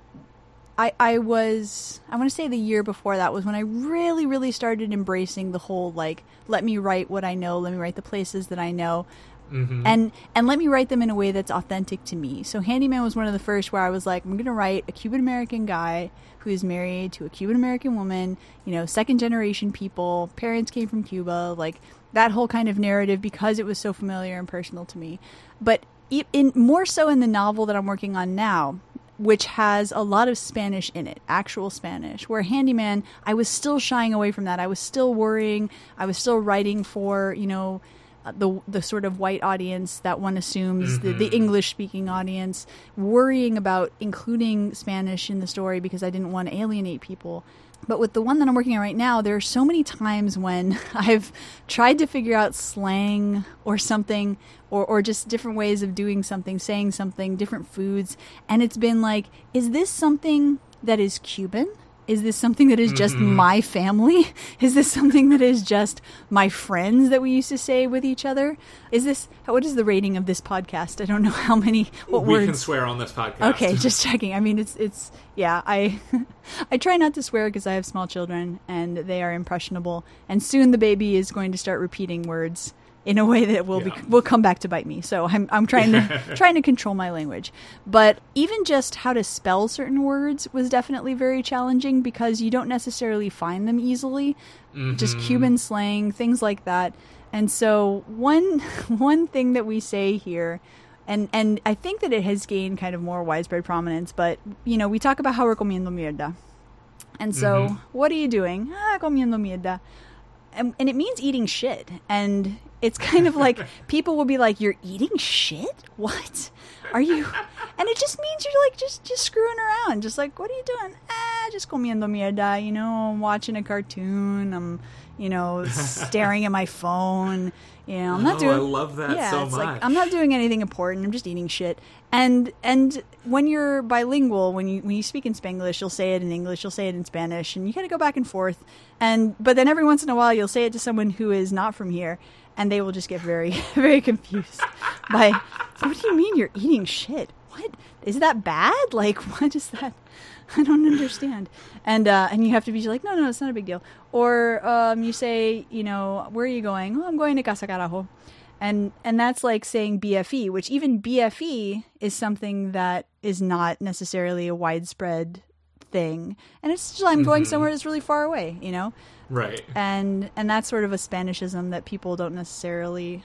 I, I was, I want to say the year before that was when I really, really started embracing the whole, like, let me write what I know, let me write the places that I know, mm-hmm. and and let me write them in a way that's authentic to me. So Handyman was one of the first where I was like, I'm going to write a Cuban-American guy who is married to a Cuban-American woman, you know, second-generation people, parents came from Cuba, like, that whole kind of narrative, because it was so familiar and personal to me. But in more so in the novel that I'm working on now, which has a lot of Spanish in it, actual Spanish, where Handyman, I was still shying away from that. I was still worrying. I was still writing for, you know, the the sort of white audience that one assumes, mm-hmm. the, the English-speaking audience, worrying about including Spanish in the story because I didn't want to alienate people. But with the one that I'm working on right now, there are so many times when I've tried to figure out slang or something, or, or just different ways of doing something, saying something, different foods. And it's been like, is this something that is Cuban? Is this something that is just mm-hmm. my family? Is this something that is just my friends that we used to say with each other? Is this, what is the rating of this podcast? I don't know how many, what we words. We can swear on this podcast. Okay, just checking. I mean, it's, it's yeah, I I try not to swear because I have small children and they are impressionable. And soon the baby is going to start repeating words in a way that will yeah. be, will come back to bite me. So I'm I'm trying to trying to control my language. But even just how to spell certain words was definitely very challenging because you don't necessarily find them easily. Mm-hmm. Just Cuban slang, things like that. And so one one thing that we say here And and I think that it has gained kind of more widespread prominence. But, you know, we talk about how we're comiendo mierda. And so, mm-hmm. what are you doing? Ah, comiendo mierda. And, and it means eating shit. And it's kind of like people will be like, you're eating shit? What? Are you? And it just means you're like just, just screwing around. Just like, what are you doing? Ah, just comiendo mierda. You know, I'm watching a cartoon. I'm, you know, staring at my phone. You know, I'm not oh, doing. I love that yeah, so it's much. Like, I'm not doing anything important. I'm just eating shit. And and when you're bilingual, when you when you speak in Spanglish, you'll say it in English, you'll say it in Spanish, and you kind of go back and forth. And but then every once in a while, you'll say it to someone who is not from here, and they will just get very very confused by, what do you mean you're eating shit? What is that bad? Like, what is that? I don't understand. And uh, and you have to be like, no, no, it's not a big deal. Or um, you say, you know, where are you going? Oh, I'm going to Casa Carajo. And, and that's like saying B F E, which even B F E is something that is not necessarily a widespread thing. And it's just, I'm going mm-hmm. somewhere that's really far away, you know? Right. And and that's sort of a Spanishism that people don't necessarily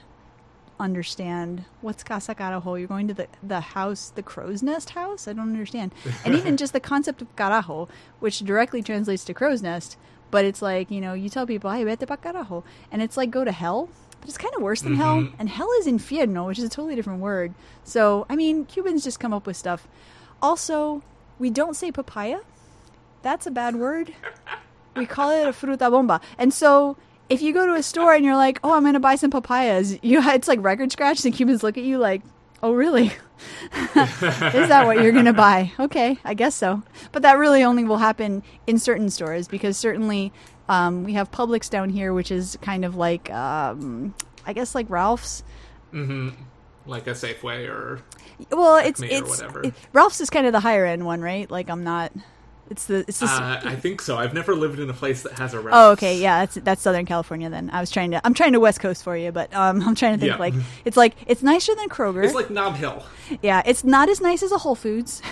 understand. What's Casa Carajo? You're going to the the house, the crow's nest house? I don't understand. And even just the concept of carajo, which directly translates to crow's nest, but it's like, you know, you tell people, ay, vete pa carajo, and it's like, go to hell, but it's kind of worse than mm-hmm. hell, and hell is infierno, which is a totally different word. So I mean, Cubans just come up with stuff. Also, we don't say papaya. That's a bad word. We call it a fruta bomba. And so if you go to a store and you're like, oh, I'm going to buy some papayas, you it's like record scratch, and Cubans look at you like, oh, really? Is that what you're going to buy? Okay, I guess so. But that really only will happen in certain stores, because certainly um, we have Publix down here, which is kind of like, um, I guess, like Ralph's. Mm-hmm. Like a Safeway or well, it's Acme it's or whatever. It, Ralph's is kind of the higher end one, right? Like I'm not... It's the. It's the uh, I think so. I've never lived in a place that has a Ralph's. Oh, okay, yeah, that's that's Southern California. Then I was trying to. I'm trying to West Coast for you, but um, I'm trying to think yeah. like it's like it's nicer than Kroger. It's like Nob Hill. Yeah, it's not as nice as a Whole Foods.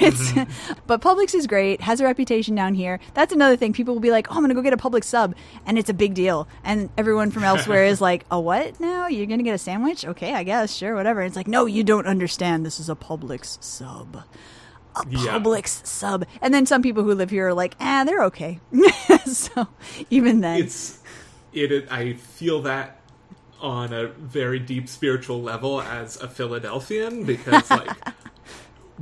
It's, mm-hmm. but Publix is great. Has a reputation down here. That's another thing. People will be like, "Oh, I'm gonna go get a Publix sub," and it's a big deal. And everyone from elsewhere is like, "A what? Now you're gonna get a sandwich? Okay, I guess, sure, whatever." And it's like, no, you don't understand. This is a Publix sub. A Publix yeah. sub. And then some people who live here are like, ah, they're okay. So even then. It's, it, it, I feel that on a very deep spiritual level as a Philadelphian, because like,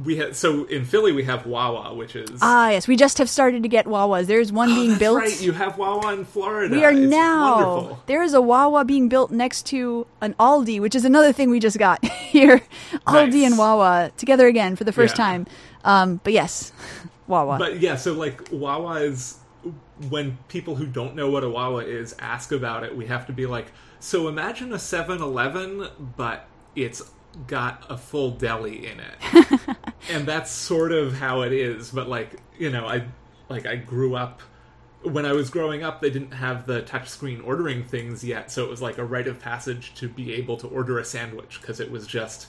we have, so in Philly we have Wawa, which is. Ah, yes. We just have started to get Wawas. There's one oh, being that's built. Right. You have Wawa in Florida. We are it's now. Wonderful. There is a Wawa being built next to an Aldi, which is another thing we just got here. Nice. Aldi and Wawa together again for the first yeah. time. Um, but yes, Wawa. But yeah, so like Wawa is, when people who don't know what a Wawa is ask about it, we have to be like, so imagine a seven eleven, but it's got a full deli in it. And that's sort of how it is. But like, you know, I like I grew up, when I was growing up, they didn't have the touchscreen ordering things yet. So it was like a rite of passage to be able to order a sandwich, because it was just,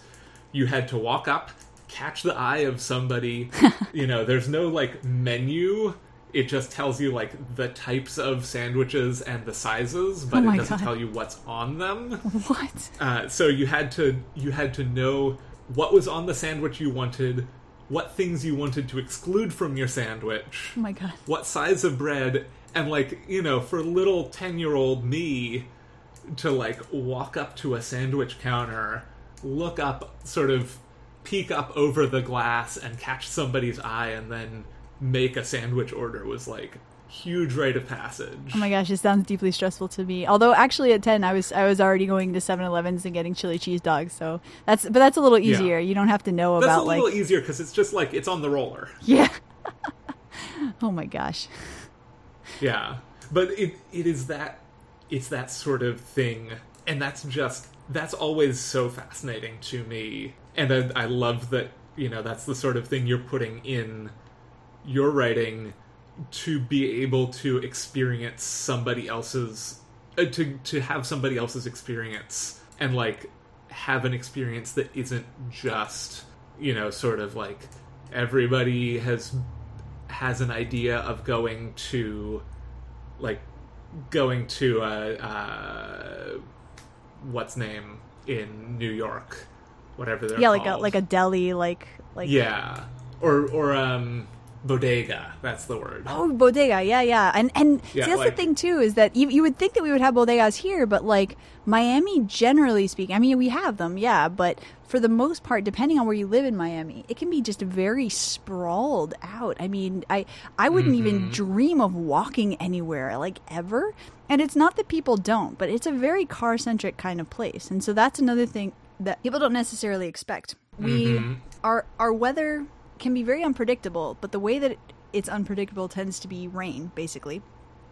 you had to walk up, catch the eye of somebody. You know, there's no like menu, it just tells you like the types of sandwiches and the sizes, but oh it doesn't God. Tell you what's on them. What? Uh, so you had to you had to know what was on the sandwich you wanted, what things you wanted to exclude from your sandwich. Oh my God. What size of bread, and like, you know, for little ten-year-old me to like walk up to a sandwich counter, look up, sort of peek up over the glass and catch somebody's eye and then make a sandwich order was like huge rite of passage. Oh my gosh, it sounds deeply stressful to me. Although actually at ten I was I was already going to seven elevens and getting chili cheese dogs. So that's but that's a little easier. Yeah. You don't have to know that's about like That's a little like... easier because it's just like it's on the roller. Yeah. Oh my gosh. Yeah. But it it is that it's that sort of thing, and that's just that's always so fascinating to me. And I, I love that, you know, that's the sort of thing you're putting in your writing to be able to experience somebody else's, uh, to, to have somebody else's experience and, like, have an experience that isn't just, you know, sort of like everybody has, has an idea of going to, like, going to, uh, uh, what's name in New York. whatever they're yeah, called. Yeah, like a, like a deli, like... like yeah, or, or um, bodega, that's the word. Oh, bodega, yeah, yeah. And, and yeah, see, that's like, the thing, too, is that you, you would think that we would have bodegas here, but, like, Miami, generally speaking, I mean, we have them, yeah, but for the most part, depending on where you live in Miami, it can be just very sprawled out. I mean, I, I wouldn't mm-hmm. even dream of walking anywhere, like, ever. And it's not that people don't, but it's a very car-centric kind of place. And so that's another thing that people don't necessarily expect. We mm-hmm. our our weather can be very unpredictable, but the way that it, it's unpredictable tends to be rain, basically.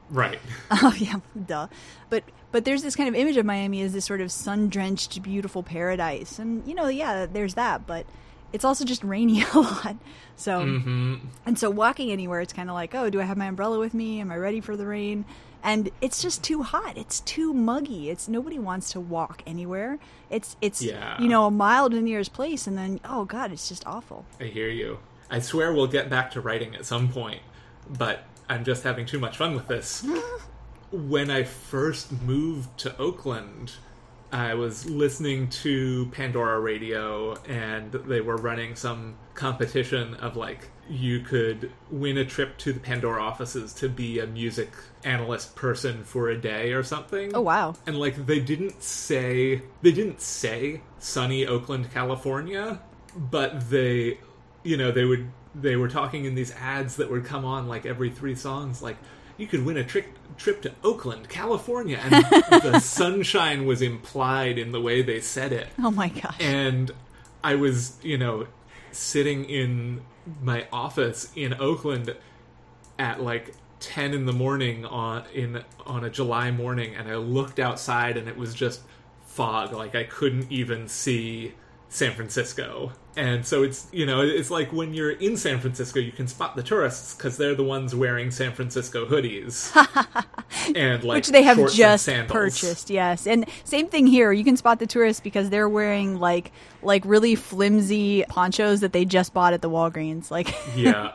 Right. Oh yeah, duh. But but there's this kind of image of Miami as this sort of sun-drenched, beautiful paradise, and you know, yeah, there's that, but it's also just rainy a lot. So mm-hmm. and so walking anywhere, it's kind of like, oh, do I have my umbrella with me? Am I ready for the rain? And it's just too hot. It's too muggy. It's nobody wants to walk anywhere. It's it's yeah. you know, a mile to the nearest place, and then oh god, it's just awful. I hear you. I swear we'll get back to writing at some point, but I'm just having too much fun with this. When I first moved to Oakland, I was listening to Pandora Radio, and they were running some competition of like, you could win a trip to the Pandora offices to be a music analyst person for a day or something. Oh, wow. And like, they didn't say, they didn't say sunny Oakland, California, but they, you know, they would, they were talking in these ads that would come on like every three songs, like, you could win a tri- trip to Oakland, California. And the sunshine was implied in the way they said it. Oh my gosh. And I was, you know, sitting in my office in Oakland at like ten in the morning on in on a July morning, and I looked outside and it was just fog. Like I couldn't even see San Francisco. And so it's, you know, it's like when you're in San Francisco, you can spot the tourists because they're the ones wearing San Francisco hoodies and like which they have just purchased. Yes, and same thing here. You can spot the tourists because they're wearing like like really flimsy ponchos that they just bought at the Walgreens. Like yeah.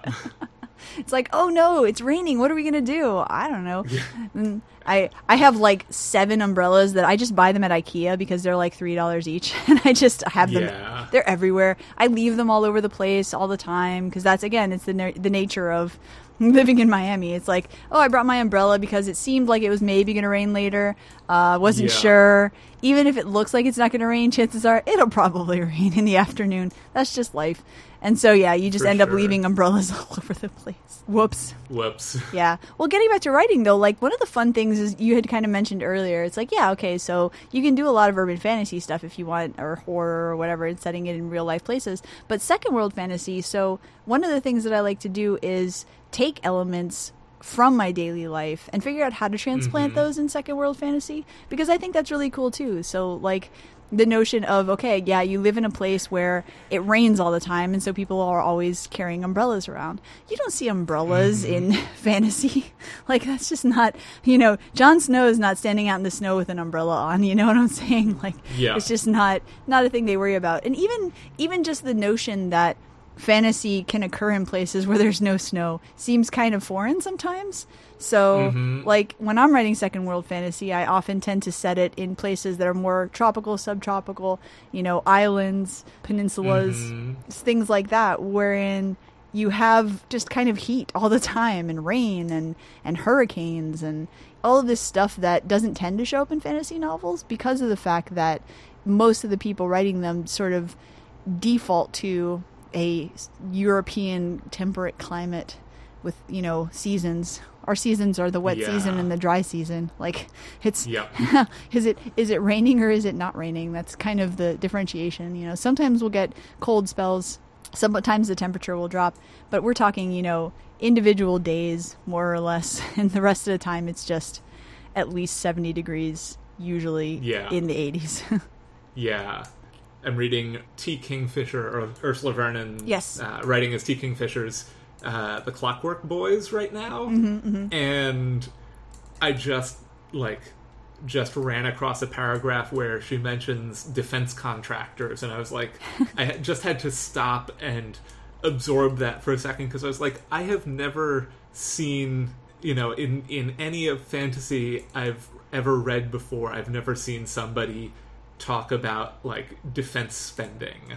It's like, oh no, it's raining. What are we going to do? I don't know. Yeah. I I have like seven umbrellas that I just buy them at IKEA because they're like three dollars each. And I just have them. Yeah. They're everywhere. I leave them all over the place all the time because that's, again, it's the na- the nature of living in Miami. It's like, oh, I brought my umbrella because it seemed like it was maybe going to rain later. Uh, wasn't yeah. sure. Even if it looks like it's not going to rain, chances are it'll probably rain in the afternoon. That's just life. And so, yeah, you just For end sure. up leaving umbrellas all over the place. Whoops. Whoops. Yeah. Well, getting back to writing, though, like, one of the fun things is you had kind of mentioned earlier. It's like, yeah, okay, so you can do a lot of urban fantasy stuff if you want, or horror or whatever, and setting it in real life places. But second world fantasy, so one of the things that I like to do is take elements from my daily life and figure out how to transplant mm-hmm. those in second world fantasy, because I think that's really cool, too. So, like, the notion of, okay, yeah, you live in a place where it rains all the time, and so people are always carrying umbrellas around. You don't see umbrellas mm-hmm. in fantasy. Like, that's just not, you know, Jon Snow is not standing out in the snow with an umbrella on, you know what I'm saying? Like, yeah. it's just not, not a thing they worry about. And even, even just the notion that fantasy can occur in places where there's no snow seems kind of foreign sometimes. So, mm-hmm. like, when I'm writing second world fantasy, I often tend to set it in places that are more tropical, subtropical, you know, islands, peninsulas, mm-hmm. things like that, wherein you have just kind of heat all the time and rain and, and hurricanes and all of this stuff that doesn't tend to show up in fantasy novels because of the fact that most of the people writing them sort of default to a European temperate climate with, you know, seasons. Our seasons are the wet yeah. season and the dry season. Like, it's yep. is it is it raining or is it not raining? That's kind of the differentiation. You know, sometimes we'll get cold spells. Sometimes the temperature will drop, but we're talking, you know, individual days more or less, and the rest of the time it's just at least seventy degrees, usually yeah. in the eighties. yeah. I'm reading T. Kingfisher, or Ursula Vernon, yes. uh, writing as T. Kingfisher's uh, The Clockwork Boys right now, mm-hmm, mm-hmm. and I just, like, just ran across a paragraph where she mentions defense contractors, and I was like, I just had to stop and absorb that for a second, because I was like, I have never seen, you know, in, in any of fantasy I've ever read before, I've never seen somebody talk about, like, defense spending.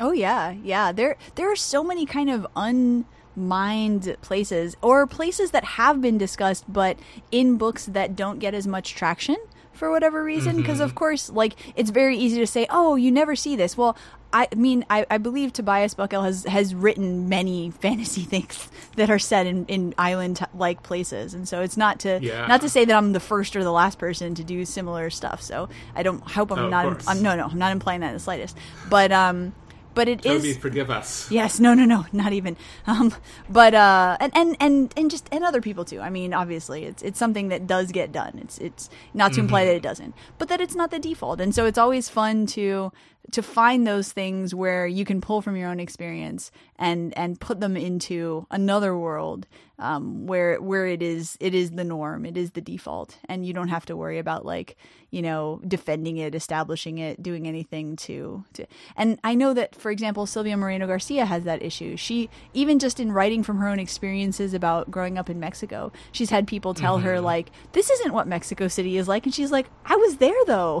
Oh, yeah. Yeah. There there are so many kind of unmined places, or places that have been discussed, but in books that don't get as much traction for whatever reason. Because, mm-hmm. of course, like, it's very easy to say, oh, you never see this. Well, I mean, I, I believe Tobias Buckell has, has written many fantasy things that are set in, in island-like places. And so it's not to yeah. not to say that I'm the first or the last person to do similar stuff. So I don't hope I'm oh, not... I'm, no, no, I'm not implying that in the slightest. But... um. But it Toby, is forgive us. Yes, no, no, no, not even. Um, but uh, and, and and and just and other people too. I mean, obviously, it's it's something that does get done. It's it's not to mm-hmm. imply that it doesn't, but that it's not the default. And so it's always fun to to find those things where you can pull from your own experience and and put them into another world um, where where it is it is the norm, it is the default, and you don't have to worry about, like, you know, defending it, establishing it, doing anything to, to. And I know that, for example, Sylvia Moreno Garcia has that issue. She, even just in writing from her own experiences about growing up in Mexico, she's had people tell mm-hmm. her, like, this isn't what Mexico City is like, and she's like, I was there though.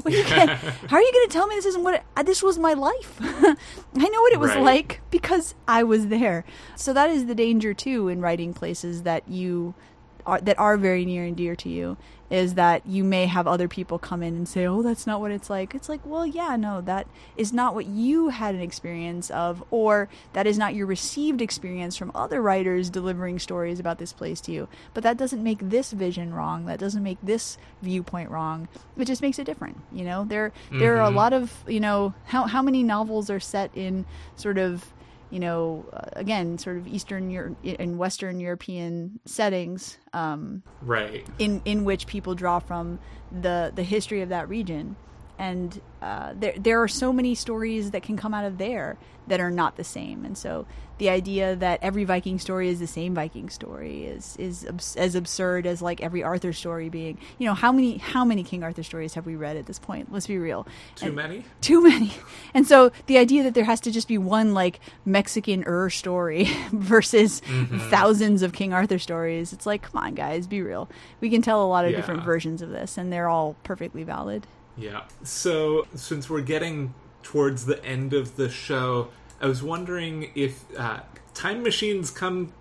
When you can, how are you going to tell me this isn't what it, this was my life? I know what it was right. like because I was there. So that is the danger too in writing places that you are, that are very near and dear to you, is that you may have other people come in and say, oh, that's not what it's like. It's like, well, yeah, no, that is not what you had an experience of, or that is not your received experience from other writers delivering stories about this place to you. But that doesn't make this vision wrong. That doesn't make this viewpoint wrong. It just makes it different. You know, there, mm-hmm. there are a lot of, you know, how, how many novels are set in sort of, you know, uh, again, sort of Eastern Euro- and Western European settings, um, right? In in which people draw from the the history of that region, and uh, there there are so many stories that can come out of there that are not the same. And so the idea that every Viking story is the same Viking story is is abs- as absurd as, like, every Arthur story being. You know, how many how many King Arthur stories have we read at this point? Let's be real. Too and, many? Too many. And so the idea that there has to just be one, like, Mexican-er story versus mm-hmm. thousands of King Arthur stories, it's like, come on, guys, be real. We can tell a lot of yeah. different versions of this, and they're all perfectly valid. Yeah. So since we're getting towards the end of the show, I was wondering if uh, time machines come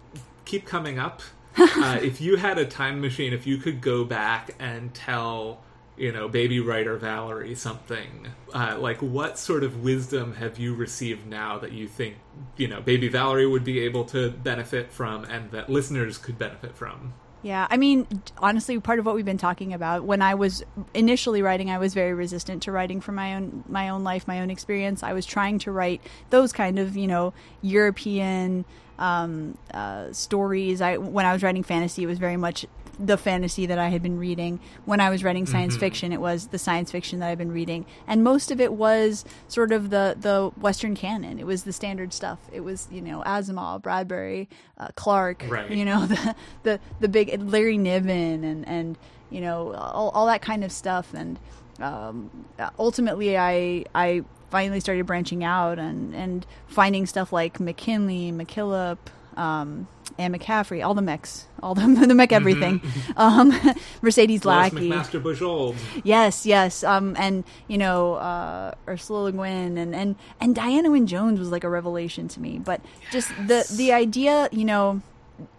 keep coming up. Uh, if you had a time machine, if you could go back and tell, you know, baby writer Valerie something, uh, like, what sort of wisdom have you received now that you think, you know, baby Valerie would be able to benefit from, and that listeners could benefit from? Yeah, I mean, honestly, part of what we've been talking about, when I was initially writing, I was very resistant to writing from my own my own life, my own experience. I was trying to write those kind of, you know, European um, uh, stories. I when I was writing fantasy, it was very much the fantasy that I had been reading. When I was writing science mm-hmm. fiction, it was the science fiction that I've been reading. And most of it was sort of the, the Western canon. It was the standard stuff. It was, you know, Asimov, Bradbury, uh, Clark, right. you know, the, the, the big Larry Niven and, and you know, all, all that kind of stuff. And um, ultimately I, I finally started branching out and, and finding stuff like McKinley, MacKillop, um, and McCaffrey, all the mechs, all the, the mech everything, mm-hmm. um, Mercedes Lackey, McMaster Bujold, yes, yes, um, and you know uh, Ursula Le Guin, and and and Diana Wynne Jones was like a revelation to me. But yes. just the the idea, you know,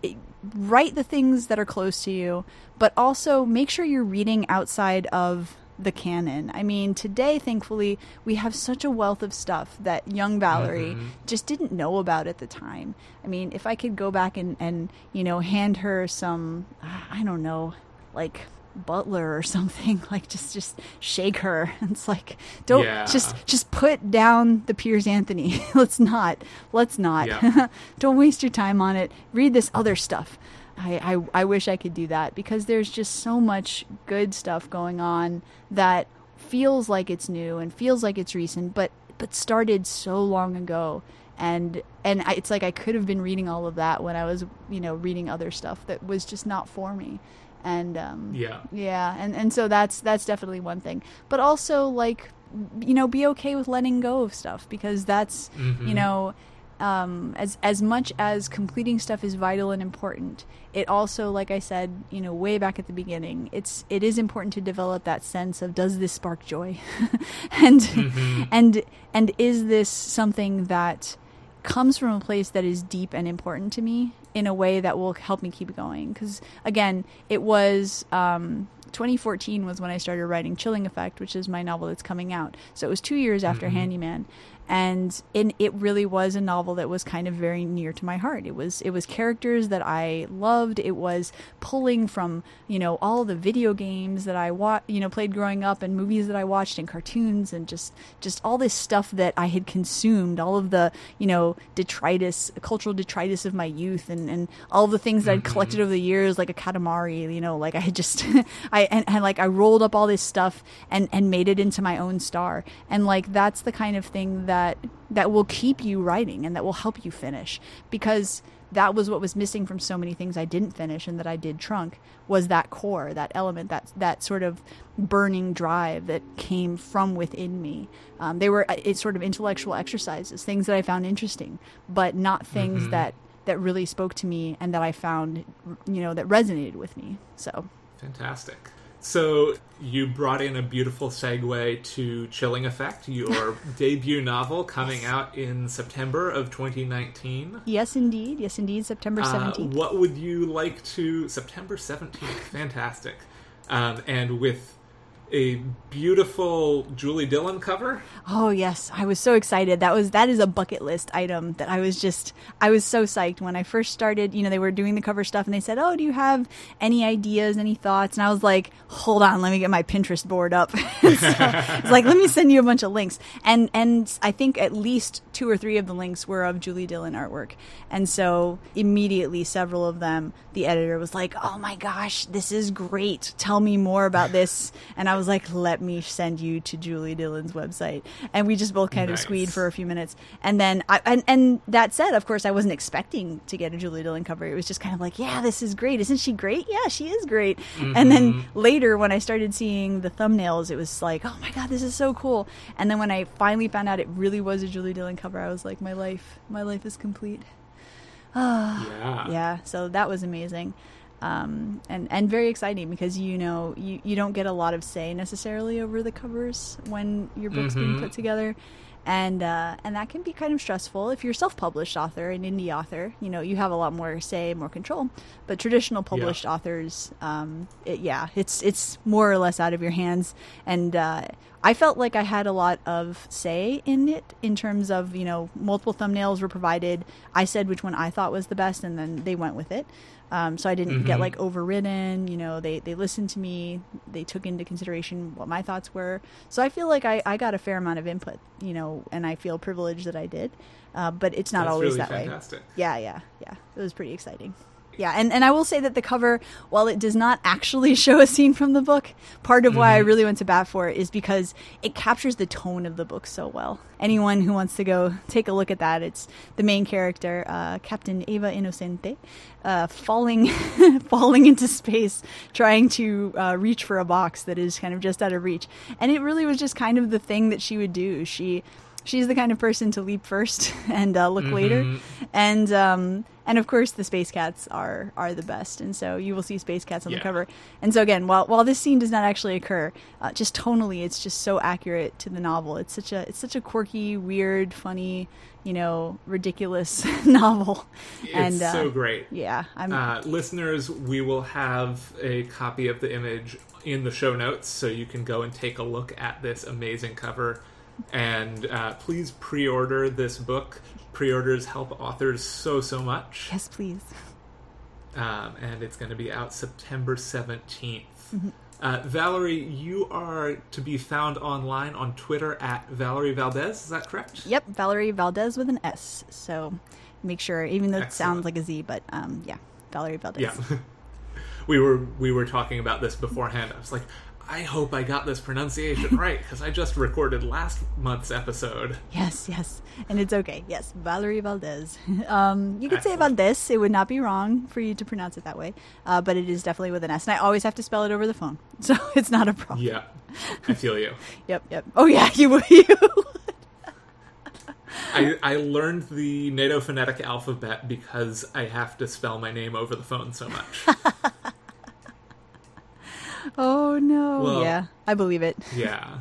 it, write the things that are close to you, but also make sure you're reading outside of the canon. I mean, today, thankfully, we have such a wealth of stuff that young Valerie mm-hmm. just didn't know about at the time. I mean, if I could go back and, and you know, hand her some, I don't know, like Butler or something, like just just shake her. It's like, don't yeah. just just put down the Piers Anthony. let's not let's not yeah. Don't waste your time on it. Read this other stuff. I, I, I wish I could do that, because there's just so much good stuff going on that feels like it's new and feels like it's recent, but, but started so long ago. And, and I, it's like I could have been reading all of that when I was, you know, reading other stuff that was just not for me. And, um, yeah, yeah. And, and so that's, that's definitely one thing, but also, like, you know, be okay with letting go of stuff, because that's, mm-hmm. you know, um, as as much as completing stuff is vital and important, it also, like I said, you know, way back at the beginning, it's it is important to develop that sense of, does this spark joy, and mm-hmm. and and is this something that comes from a place that is deep and important to me in a way that will help me keep going? Because again, it was um, twenty fourteen was when I started writing Chilling Effect, which is my novel that's coming out. So it was two years after mm-hmm. Handyman, and in, it really was a novel that was kind of very near to my heart. It was it was characters that I loved. It was pulling from, you know, all the video games that I wa- you know played growing up, and movies that I watched, and cartoons, and just just all this stuff that I had consumed, all of the, you know, detritus, cultural detritus of my youth, and and all the things that mm-hmm. I'd collected over the years, like a katamari, you know, like I had just I and, and like I rolled up all this stuff and and made it into my own star. And like that's the kind of thing that That, that will keep you writing and that will help you finish, because that was what was missing from so many things I didn't finish and that I did trunk, was that core, that element, that that sort of burning drive that came from within me. Um, they were it's sort of intellectual exercises, things that I found interesting, but not things mm-hmm. that that really spoke to me and that I found, you know, that resonated with me. So fantastic. So you brought in a beautiful segue to Chilling Effect, your debut novel coming yes. out in September of twenty nineteen. Yes, indeed. Yes, indeed. September seventeenth. Uh, what would you like to... September seventeenth. Fantastic. Um, and with a beautiful Julie Dillon cover. Oh, yes. I was so excited. That was that is a bucket list item that I was just... I was so psyched when I first started. You know, they were doing the cover stuff and they said, oh, do you have any ideas, any thoughts? And I was like, hold on, let me get my Pinterest board up. So it's like, let me send you a bunch of links. And, and I think at least two or three of the links were of Julie Dillon artwork. And so immediately several of them, the editor was like, oh my gosh, this is great. Tell me more about this. And I was I was like, let me send you to Julie Dillon's website. And we just both kind nice. of squeed for a few minutes. And then, I, and, and that said, of course, I wasn't expecting to get a Julie Dillon cover. It was just kind of like, yeah, this is great. Isn't she great? Yeah, she is great. Mm-hmm. And then later when I started seeing the thumbnails, it was like, oh my God, this is so cool. And then when I finally found out it really was a Julie Dillon cover, I was like, my life, my life is complete. yeah. yeah. So that was amazing. Um, and, and very exciting, because, you know, you, you don't get a lot of say necessarily over the covers when your book's mm-hmm. being put together. And, uh, and that can be kind of stressful. If you're a self-published author, an indie author, you know, you have a lot more say, more control. But traditional published yeah. authors, um, it, yeah, it's, it's more or less out of your hands. And, uh, I felt like I had a lot of say in it, in terms of, you know, multiple thumbnails were provided. I said which one I thought was the best, and then they went with it. Um, so I didn't mm-hmm. get like overridden, you know, they, they listened to me, they took into consideration what my thoughts were. So I feel like I, I got a fair amount of input, you know, and I feel privileged that I did, uh, but it's not That's always really that fantastic. way. Yeah, yeah, yeah. It was pretty exciting. Yeah, and, and I will say that the cover, while it does not actually show a scene from the book, part of mm-hmm. why I really went to bat for it is because it captures the tone of the book so well. Anyone who wants to go take a look at that, it's the main character, uh, Captain Eva Inocente, uh, falling falling into space, trying to uh, reach for a box that is kind of just out of reach. And it really was just kind of the thing that she would do. She... She's the kind of person to leap first and uh, look mm-hmm. later. And um, and of course, the space cats are, are the best. And so you will see space cats on yeah. the cover. And so again, while while this scene does not actually occur, uh, just tonally, it's just so accurate to the novel. It's such a it's such a quirky, weird, funny, you know, ridiculous novel. It's and, uh, so great. Yeah. I'm, uh, listeners, we will have a copy of the image in the show notes, so you can go and take a look at this amazing cover. And uh, please pre-order this book. Pre-orders help authors so, so much. Yes, please. Um, and it's going to be out September seventeenth. Mm-hmm. Uh, Valerie, you are to be found online on Twitter at Valerie Valdez. Is that correct? Yep, Valerie Valdez with an S. So make sure, even though it Excellent. sounds like a Z, but um, yeah, Valerie Valdez. Yeah. we were we were talking about this beforehand. I was like, I hope I got this pronunciation right, because I just recorded last month's episode. Yes, yes. And it's okay. Yes, Valerie Valdez. Um, you could Excellent. say Valdez. It would not be wrong for you to pronounce it that way, uh, but it is definitely with an S. And I always have to spell it over the phone, so it's not a problem. Yeah, I feel you. yep, yep. Oh, yeah, you would. You would. I, I learned the NATO phonetic alphabet because I have to spell my name over the phone so much. Oh, no. Well, yeah, I believe it. Yeah.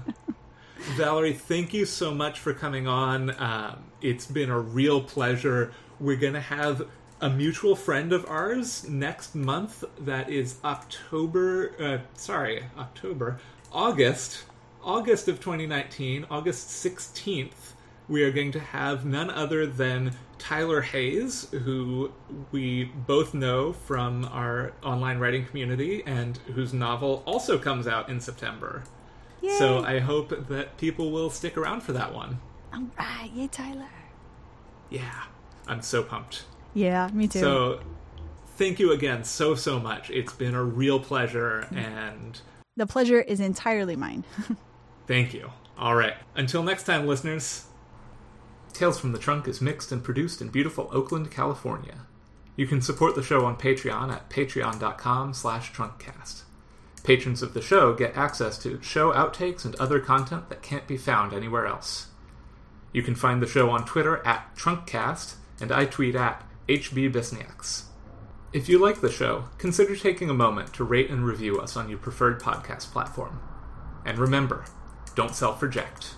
Valerie, thank you so much for coming on. Um, it's been a real pleasure. We're going to have a mutual friend of ours next month. That is October... Uh, sorry, October. August. August of twenty nineteen. August sixteenth. We are going to have none other than Tyler Hayes, who we both know from our online writing community and whose novel also comes out in September. Yay. So I hope that people will stick around for that one. All right. Yay, Tyler. Yeah. I'm so pumped. Yeah, me too. So thank you again so, so much. It's been a real pleasure. And the pleasure is entirely mine. Thank you. All right. Until next time, listeners. Tales from the Trunk is mixed and produced in beautiful Oakland, California. You can support the show on Patreon at patreon.com slash trunkcast. Patrons of the show get access to show outtakes and other content that can't be found anywhere else. You can find the show on Twitter at trunkcast, and I tweet at H B Bisniaks. If you like the show, consider taking a moment to rate and review us on your preferred podcast platform. And remember, don't self-reject.